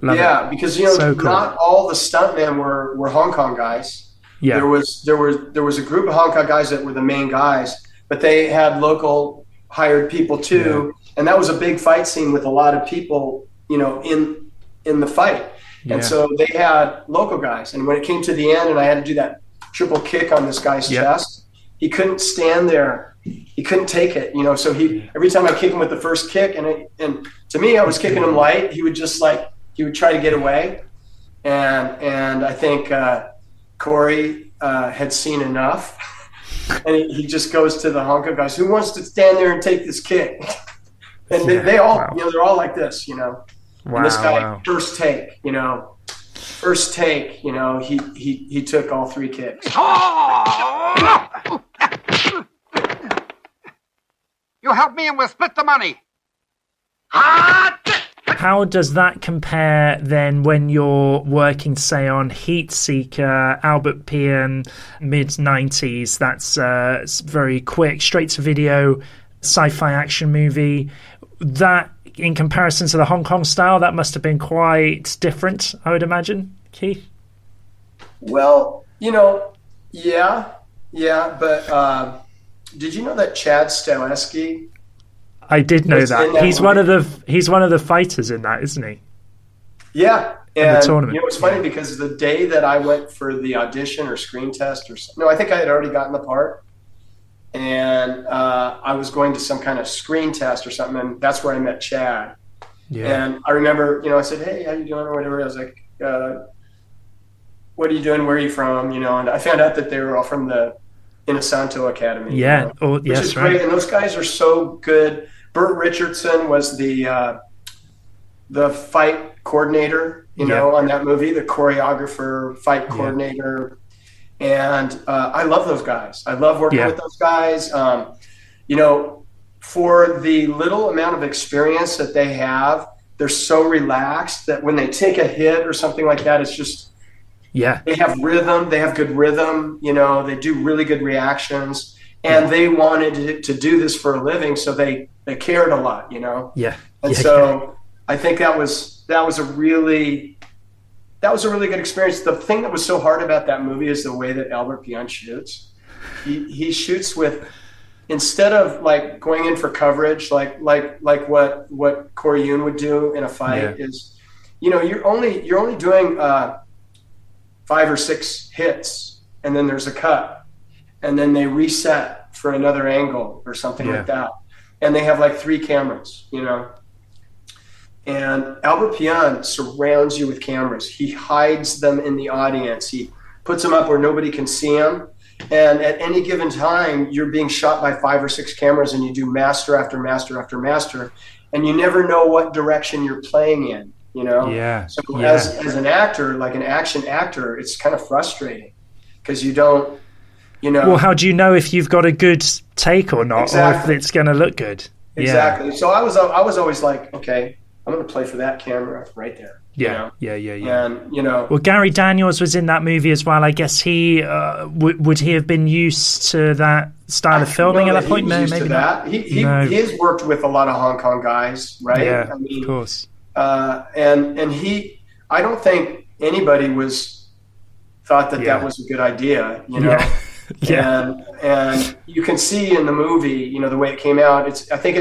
Because you know, so not all the stuntmen were Hong Kong guys. Yeah. There was a group of Hong Kong guys that were the main guys, but they had local hired people too. Yeah. And that was a big fight scene with a lot of people, you know, in the fight. Yeah. And so they had local guys. And when it came to the end and I had to do that triple kick on this guy's chest, he couldn't stand there. He couldn't take it, you know, so every time I kick him with the first kick, and to me, I was kicking him light, he would try to get away. And I think Corey had seen enough, and he just goes to the Hong Kong guys, who wants to stand there and take this kick? And they all, you know, they're all like this, you know. Wow, and this guy, first take, you know, he took all three kicks. Oh! You help me and we'll split the money. How does that compare then when you're working, say, on Heatseeker, Albert Pyun, mid-90s? That's a very quick, straight-to-video sci-fi action movie. That, in comparison to the Hong Kong style, that must have been quite different, I would imagine, Keith? Well, you know, but... did you know that Chad Stahelski? I did know that. He's one of the fighters in that, isn't he? Yeah. And the tournament. You know, it's funny because the day that I went for the audition or screen test or something, no, I think I had already gotten the part, and I was going to some kind of screen test or something, and that's where I met Chad. Yeah. And I remember, you know, I said, "Hey, how you doing?" or whatever. I was like, "What are you doing? Where are you from?" You know, and I found out that they were all from the Inosanto Academy. Yeah, you know, which is great. Right. And those guys are so good. Burt Richardson was the fight coordinator, you know, on that movie, the choreographer, fight coordinator. And I love those guys. I love working with those guys. You know, for the little amount of experience that they have, they're so relaxed that when they take a hit or something like that, it's just... Yeah, they have rhythm. They have good rhythm. You know, they do really good reactions, and they wanted to do this for a living, so they cared a lot. You know. Yeah. And I think that was a really good experience. The thing that was so hard about that movie is the way that Albert Pyun shoots. He shoots with, instead of like going in for coverage, like what Corey Yuen would do in a fight is, you know, you're only doing 5 or 6 hits, and then there's a cut. and then they reset for another angle or something like that. And they have like three cameras, you know. And Albert Pyun surrounds you with cameras. He hides them in the audience. He puts them up where nobody can see them. And at any given time, you're being shot by 5 or 6 cameras, and you do master after master after master. And you never know what direction you're playing in, you know? Yeah. So as an actor, like an action actor, it's kind of frustrating because you don't, you know. Well, how do you know if you've got a good take or not, or if it's going to look good? Exactly. Yeah. So I was always like, okay, I'm going to play for that camera right there. Yeah. And, you know. Well, Gary Daniels was in that movie as well. I guess he would he have been used to that style of filming at that point? No, maybe not. He has worked with a lot of Hong Kong guys, right? Yeah, I mean, of course. And I don't think anybody thought that that was a good idea, you know. Yeah. And you can see in the movie, you know, the way it came out. I think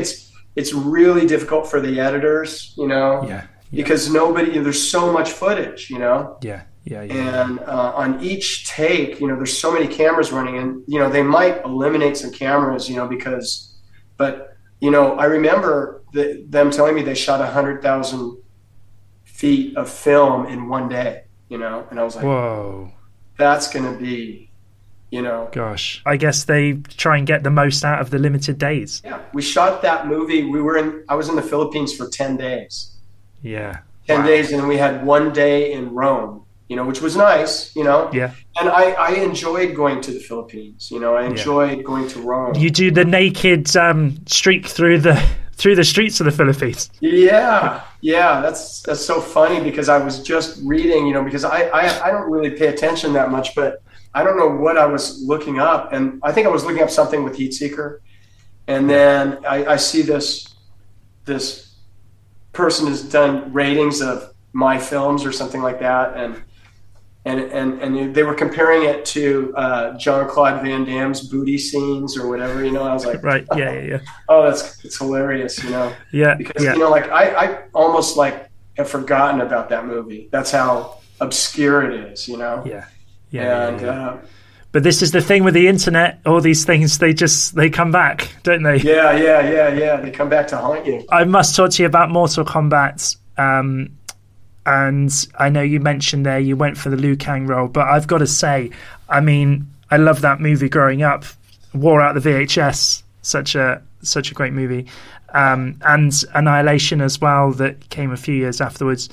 it's really difficult for the editors, you know. Yeah. Yeah. Because there's so much footage, you know? Yeah. And on each take, you know, there's so many cameras running, and, you know, they might eliminate some cameras, you know, but, you know, I remember them telling me they shot 100,000 feet of film in one day, you know? And I was like, whoa, that's going to be, you know. Gosh, I guess they try and get the most out of the limited days. Yeah, we shot that movie. I was in the Philippines for 10 days. Yeah. 10 days, and we had one day in Rome, you know, which was nice, you know. Yeah. And I enjoyed going to the Philippines, you know. I enjoyed going to Rome. You do the naked streak through the streets of the Philippines. Yeah. Yeah, that's so funny because I was just reading, you know, because I don't really pay attention that much, but I don't know what I was looking up, and I think I was looking up something with Heatseeker, and then I see this person has done ratings of my films or something like that, and they were comparing it to Jean-Claude Van Damme's booty scenes or whatever, you know. I was like, right, yeah. Oh, it's hilarious, you know. Yeah, because you know, like I almost like have forgotten about that movie. That's how obscure it is, you know. Yeah. But this is the thing with the internet. All these things, they come back, don't they? Yeah. They come back to haunt you. I must talk to you about Mortal Kombat. And I know you mentioned there you went for the Liu Kang role, but I've got to say, I mean, I loved that movie growing up. Wore out the VHS. Such a great movie. And Annihilation as well, that came a few years afterwards.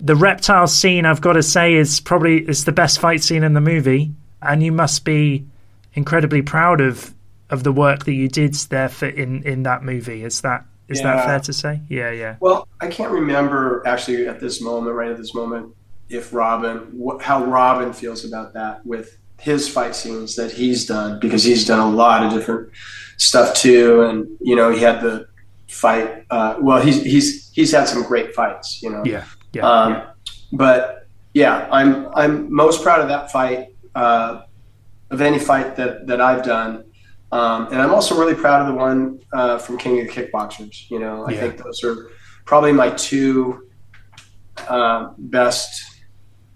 The reptile scene, I've got to say, is probably the best fight scene in the movie. And you must be incredibly proud of the work that you did there in that movie. Is that fair to say? Yeah. Well, I can't remember actually right at this moment, if how Robin feels about that with his fight scenes that he's done, because he's done a lot of different stuff too. And, you know, he had the fight. He's had some great fights, you know? Yeah. But yeah, I'm most proud of that fight. Of any fight that I've done, and I'm also really proud of the one from King of the Kickboxers. You know, I think those are probably my two best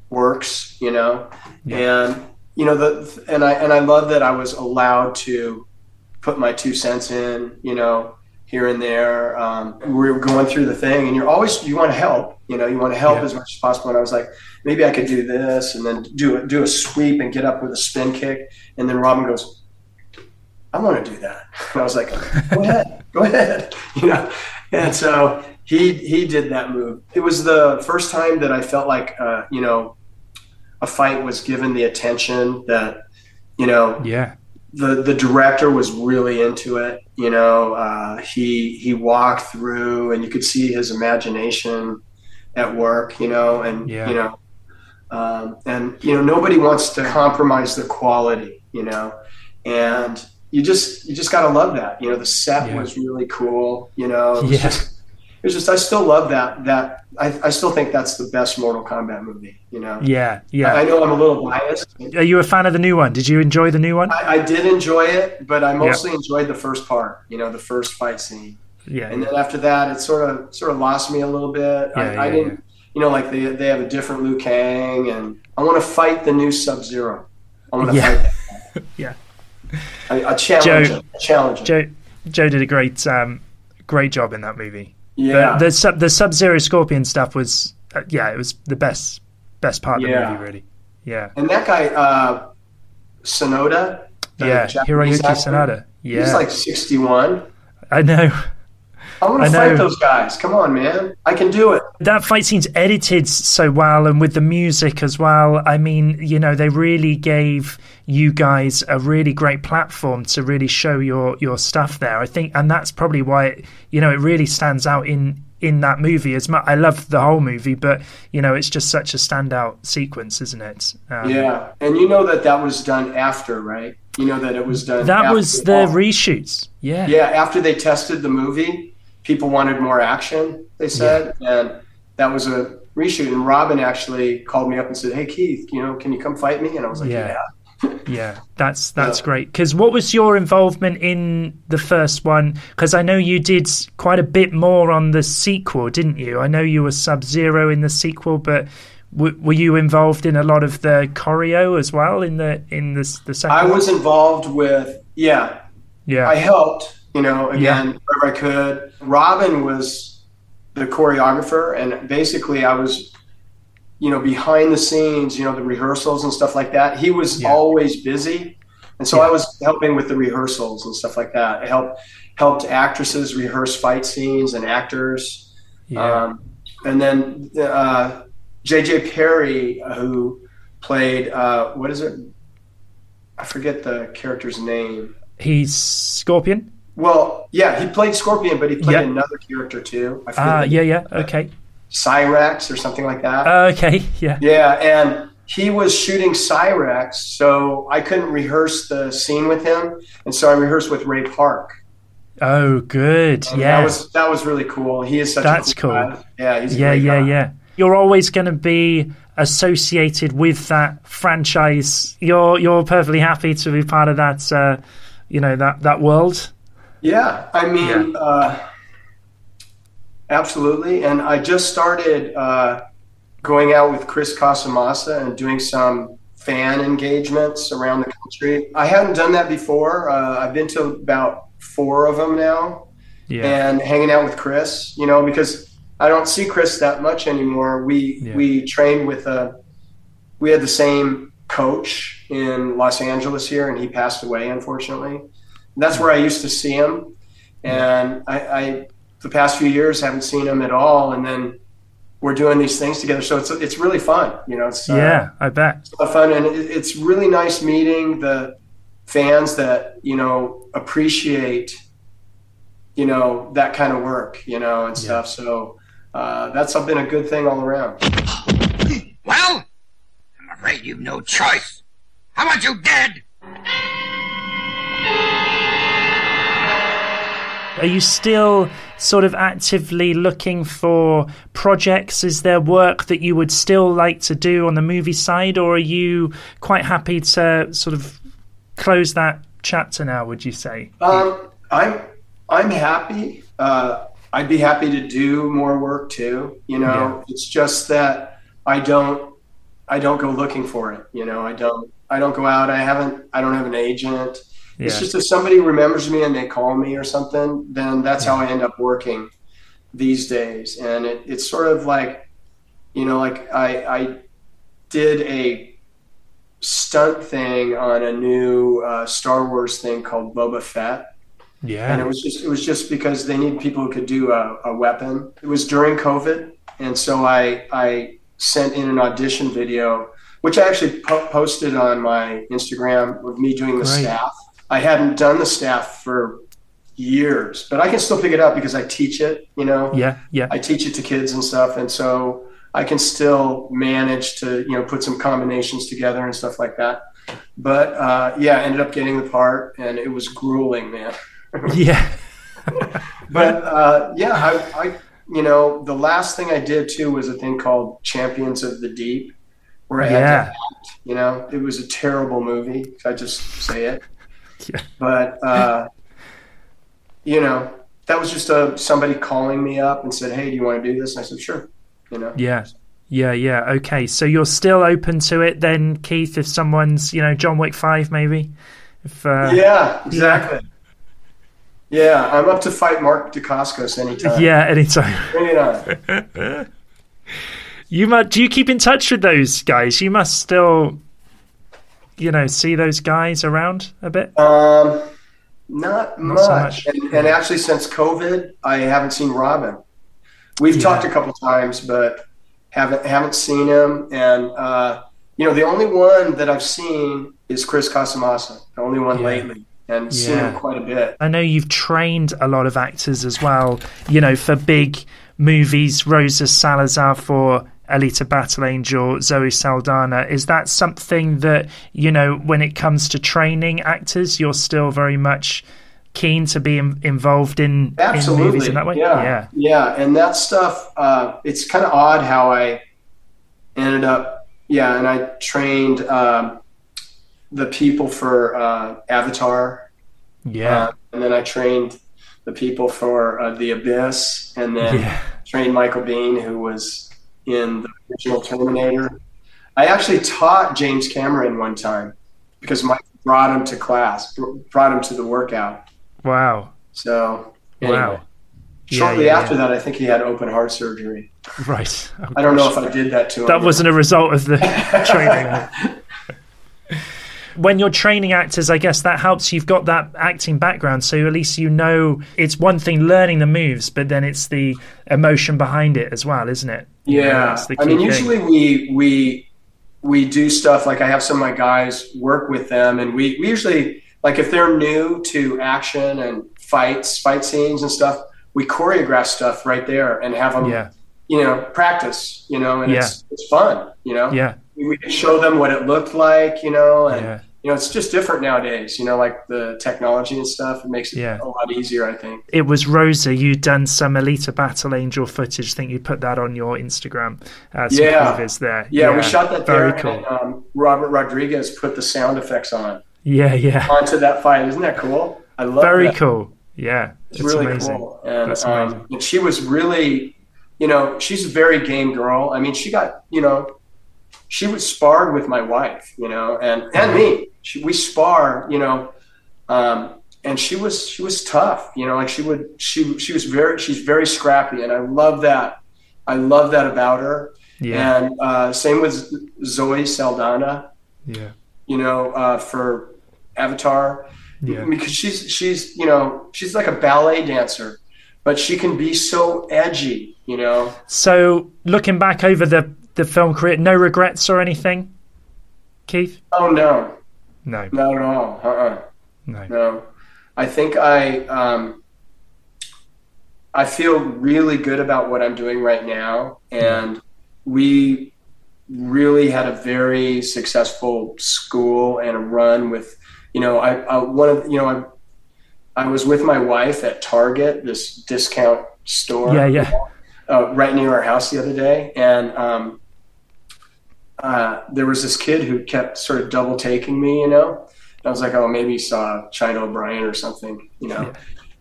works. You know, and you know I love that I was allowed to put my two cents in. You know, here and there. We were going through the thing, and you want to help. You know, you want to help as much as possible. And I was like, maybe I could do this and then do a sweep and get up with a spin kick. And then Robin goes, I want to do that. And I was like, go ahead. You know? And so he did that move. It was the first time that I felt like, you know, a fight was given the attention that, you know, the director was really into it. You know, he walked through and you could see his imagination at work, you know, and, you know, and, you know, nobody wants to compromise the quality, you know, and you just got to love that, you know. The set was really cool, you know, it was just, I still love that I still think that's the best Mortal Kombat movie, you know? Yeah. I know I'm a little biased. Are you a fan of the new one? Did you enjoy the new one? I did enjoy it, but I mostly enjoyed the first part, you know, the first fight scene. Yeah, and then after that, it sort of lost me a little bit. I didn't, you know, like they have a different Liu Kang, and I want to fight the new Sub-Zero. I want to fight that. I challenge him. Joe did a great job in that movie. Yeah, the Sub-Zero Scorpion stuff was it was the best part of the movie, really. Yeah, and that guy Sonoda. Hiroyuki Sanada. Yeah, he's like 61. I know. I want to fight those guys. Come on, man. I can do it. That fight scene's edited so well, and with the music as well. I mean, they really gave you guys a really great platform to really show your stuff there, I think. And that's probably why, it really stands out in that movie as much. I love the whole movie, but, it's just such a standout sequence, isn't it? Yeah. And you know that was done after, right? You know that it was done after. That was the reshoots. Yeah. Yeah. After they tested the movie. People wanted more action, they said, and that was a reshoot. And Robin actually called me up and said, "Hey Keith, can you come fight me?" And I was like, "Yeah, that's great." Because what was your involvement in the first one? Because I know you did quite a bit more on the sequel, didn't you? I know you were Sub-Zero in the sequel, but were you involved in a lot of the choreo as well in the second? I was involved with I helped. Wherever I could. Robin was the choreographer, and basically I was, behind the scenes, the rehearsals and stuff like that. He was always busy. And so I was helping with the rehearsals and stuff like that. I helped actresses rehearse fight scenes and actors. Yeah. And then J.J. Perry, who played, what is it? I forget the character's name. He's Scorpion? Well, yeah, he played Scorpion, but he played another character too. Okay. Cyrax or something like that. Okay, yeah. Yeah, and he was shooting Cyrax, so I couldn't rehearse the scene with him, and so I rehearsed with Ray Park. Oh, good, yeah. That was really cool. He is such a cool guy. Yeah, he's a great guy. Yeah. You're always going to be associated with that franchise. You're perfectly happy to be part of that, that world. Yeah, I mean, absolutely. And I just started going out with Chris Casamasa and doing some fan engagements around the country. I hadn't done that before. I've been to about 4 of them now, and hanging out with Chris, because I don't see Chris that much anymore. We trained we had the same coach in Los Angeles here, and he passed away, unfortunately. That's where I used to see him, and I the past few years haven't seen him at all. And then we're doing these things together, so it's really fun, It's I bet it's a lot of fun, and it's really nice meeting the fans that appreciate that kind of work, and stuff. So that's been a good thing all around. Well, I'm afraid you've no choice. How about you dead? Are you still sort of actively looking for projects? Is there work that you would still like to do on the movie side, or are you quite happy to sort of close that chapter now, would you say? I'm happy. I'd be happy to do more work too. It's just that I don't go looking for it. I don't go out. I don't have an agent. Yeah. It's just if somebody remembers me and they call me or something, then that's how I end up working these days. And it's sort of like, like I did a stunt thing on a new Star Wars thing called Boba Fett. Yeah. And it was just because they need people who could do a weapon. It was during COVID. And so I sent in an audition video, which I actually posted on my Instagram of me doing the staff. I hadn't done the staff for years, but I can still pick it up because I teach it, Yeah. I teach it to kids and stuff. And so I can still manage to, put some combinations together and stuff like that. But I ended up getting the part, and it was grueling, man. Yeah. But I the last thing I did too was a thing called Champions of the Deep, where I had to act, it was a terrible movie. I just say it. Yeah. But, that was just somebody calling me up and said, "Hey, do you want to do this?" And I said, "Sure." Yeah. Okay. So you're still open to it then, Keith, if someone's, John Wick 5 maybe? Yeah, exactly. Yeah, I'm up to fight Mark Dacascos anytime. Yeah, anytime. Bring it on. You must. Do you keep in touch with those guys? You must still, you know, see those guys around a bit. Not much. And actually, since COVID, I haven't seen Robin. We've talked a couple times, but haven't seen him. And you know, the only one that I've seen is Chris Casamasa. The only one lately. And seen him quite a bit. I know you've trained a lot of actors as well, you know, for big movies, Rosa Salazar for Alita Battle Angel, Zoe Saldana. Is that something that, you know, when it comes to training actors, you're still very much keen to be involved in, movies in that way? Yeah. And that stuff, it's kind of odd how I ended up, and I trained the people for Avatar. And then I trained the people for The Abyss, and then trained Michael Bean, who was in the original Terminator. I actually taught James Cameron one time because Mike brought him to class, brought him to the workout. Wow. So anyway, shortly after that, I think he had open heart surgery. Right. Oh, I don't know if I did that to him. That wasn't a result of the training. When you're training actors, I guess that helps. You've got that acting background, so at least you know it's one thing learning the moves, but then it's the emotion behind it as well, isn't it? Yeah. I mean, usually we do stuff like I have some of my guys work with them, and we usually, like if they're new to action and fight scenes and stuff, we choreograph stuff right there and have them, you know, practice, you know, and it's fun, you know? Yeah. We could show them what it looked like, you know, and, you know, it's just different nowadays, you know, like the technology and stuff, it makes it a lot easier, I think. It was Rosa, you'd done some Alita Battle Angel footage, I think you put that on your Instagram. There. Yeah, we shot that there. Very cool. And Robert Rodriguez put the sound effects on. Yeah. Onto that fight. Isn't that cool? I love that. Very cool. Yeah. It's really amazing. Cool. And, that's amazing. And she was really, you know, she's a very game girl. I mean, she got, you know, she was sparred with my wife, you know, and me. We spar, you know, and she was tough, you know, like she's very scrappy, and I love that. I love that about her. Yeah. And same with Zoe Saldana. Yeah. You know, for Avatar, because she's you know, she's like a ballet dancer, but she can be so edgy, you know. So looking back over the film career, no regrets or anything, Keith? Oh, no, not at all. No. I think I feel really good about what I'm doing right now, and we really had a very successful school and a run with, you know, I was with my wife at Target, this discount store, right near our house the other day, and there was this kid who kept sort of double taking me, you know, and I was like, oh, maybe he saw China O'Brien or something, you know,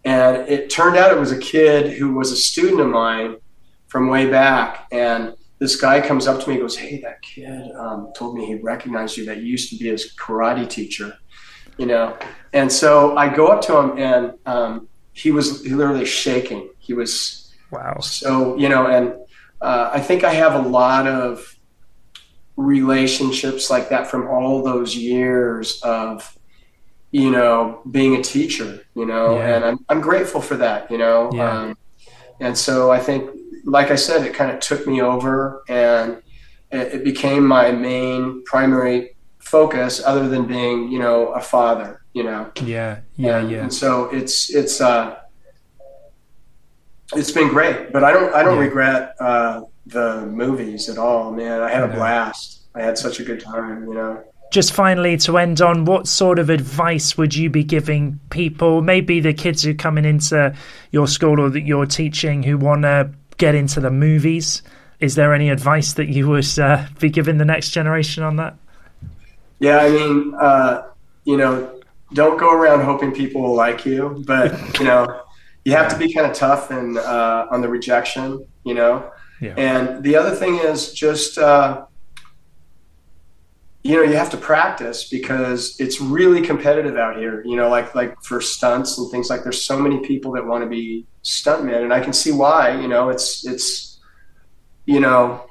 and it turned out it was a kid who was a student of mine from way back. And this guy comes up to me and goes, hey, that kid told me he recognized you, that you used to be his karate teacher, you know? And so I go up to him, and he was literally shaking. He was, wow. So, you know, and I think I have a lot of relationships like that from all those years of, you know, being a teacher, you know, and I'm grateful for that, you know? And so I think, like I said, it kind of took me over, and it became my main primary focus other than being, you know, a father, you know? And so it's been great, but I don't regret, the movies at all, man. I had a blast. I had such a good time, you know. Just finally, to end on, what sort of advice would you be giving people, maybe the kids who are coming into your school or that you're teaching who want to get into the movies? Is there any advice that you would be giving the next generation on that? Yeah, I mean, you know, don't go around hoping people will like you, but, you know, you have to be kind of tough and on the rejection, you know. Yeah. And the other thing is just, you know, you have to practice because it's really competitive out here, you know, like for stunts and things like there's so many people that want to be stuntmen, and I can see why, you know, it's, you know,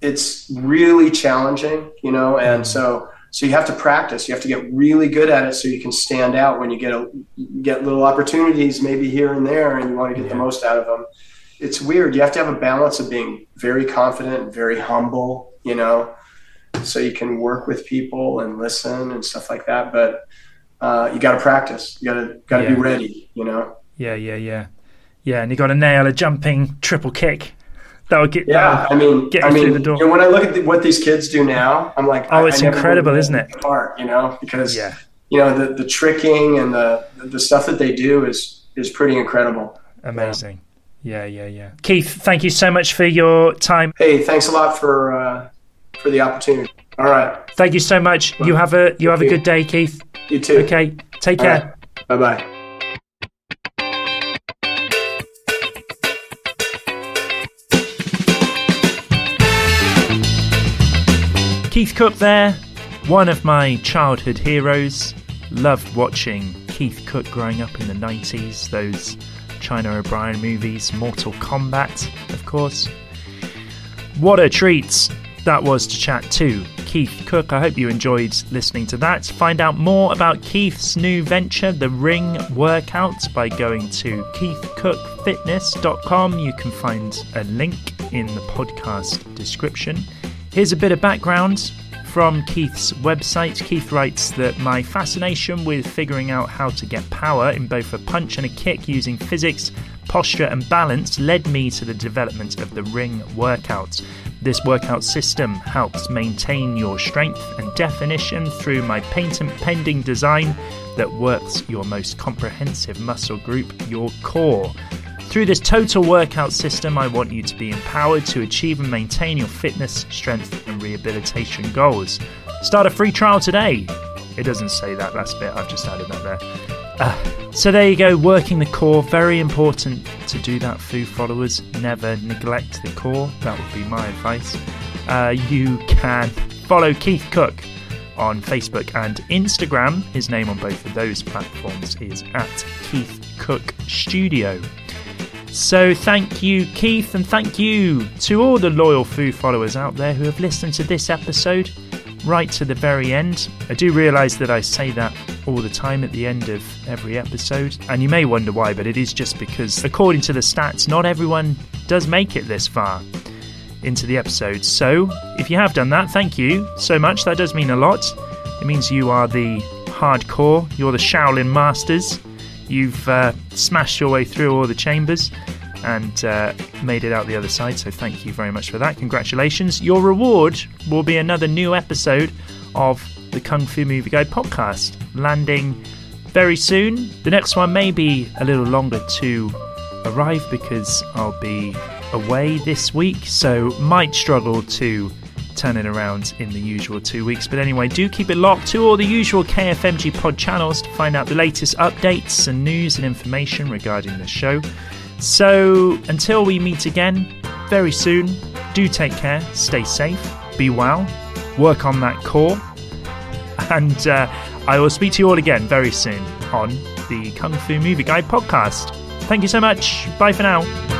it's really challenging, you know, and so you have to practice, you have to get really good at it so you can stand out when you get little opportunities maybe here and there, and you want to get the most out of them. It's weird. You have to have a balance of being very confident and very humble, you know, so you can work with people and listen and stuff like that. But you got to practice. You got to be ready, you know? Yeah. And you got to nail a jumping triple kick. That would get, I mean, through the door. You know, when I look at what these kids do now, I'm like, oh, it's incredible, isn't it? Apart, you know, because, you know, the tricking and the stuff that they do is pretty incredible. Amazing. Yeah. Keith, thank you so much for your time. Hey, thanks a lot for the opportunity. All right. Thank you so much. Well, you have a good day, Keith. You too. Okay. Take care. Right. Bye-bye. Keith Cooke there, one of my childhood heroes. Loved watching Keith Cooke growing up in the 90s, those China O'Brien movies, Mortal Kombat, of course. What a treat that was to chat to Keith Cooke. I hope you enjoyed listening to that. Find out more about Keith's new venture, The Ring Workout, by going to keithcookefitness.com. You can find a link in the podcast description. Here's a bit of background from Keith's website. Keith writes that my fascination with figuring out how to get power in both a punch and a kick using physics, posture and balance led me to the development of the Ring Workout. This workout system helps maintain your strength and definition through my patent-pending design that works your most comprehensive muscle group, your core. Through this total workout system, I want you to be empowered to achieve and maintain your fitness, strength, and rehabilitation goals. Start a free trial today. It doesn't say that last bit, I've just added that there. So there you go, working the core. Very important to do that, Foo followers. Never neglect the core. That would be my advice. You can follow Keith Cooke on Facebook and Instagram. His name on both of those platforms is @KeithCookeStudio. So thank you, Keith, and thank you to all the loyal Foo followers out there who have listened to this episode right to the very end. I do realise that I say that all the time at the end of every episode, and you may wonder why, but it is just because, according to the stats, not everyone does make it this far into the episode. So if you have done that, thank you so much. That does mean a lot. It means you are the hardcore, you're the Shaolin masters. You've smashed your way through all the chambers and made it out the other side, so thank you very much for that. Congratulations. Your reward will be another new episode of the Kung Fu Movie Guide podcast, landing very soon. The next one may be a little longer to arrive because I'll be away this week, so might struggle to turn it around in the usual 2 weeks. But anyway, do keep it locked to all the usual KFMG pod channels to find out the latest updates and news and information regarding the show. So until we meet again very soon, do take care, stay safe, be well, work on that core, and I will speak to you all again very soon on the Kung Fu Movie Guide podcast. Thank you so much. Bye for now.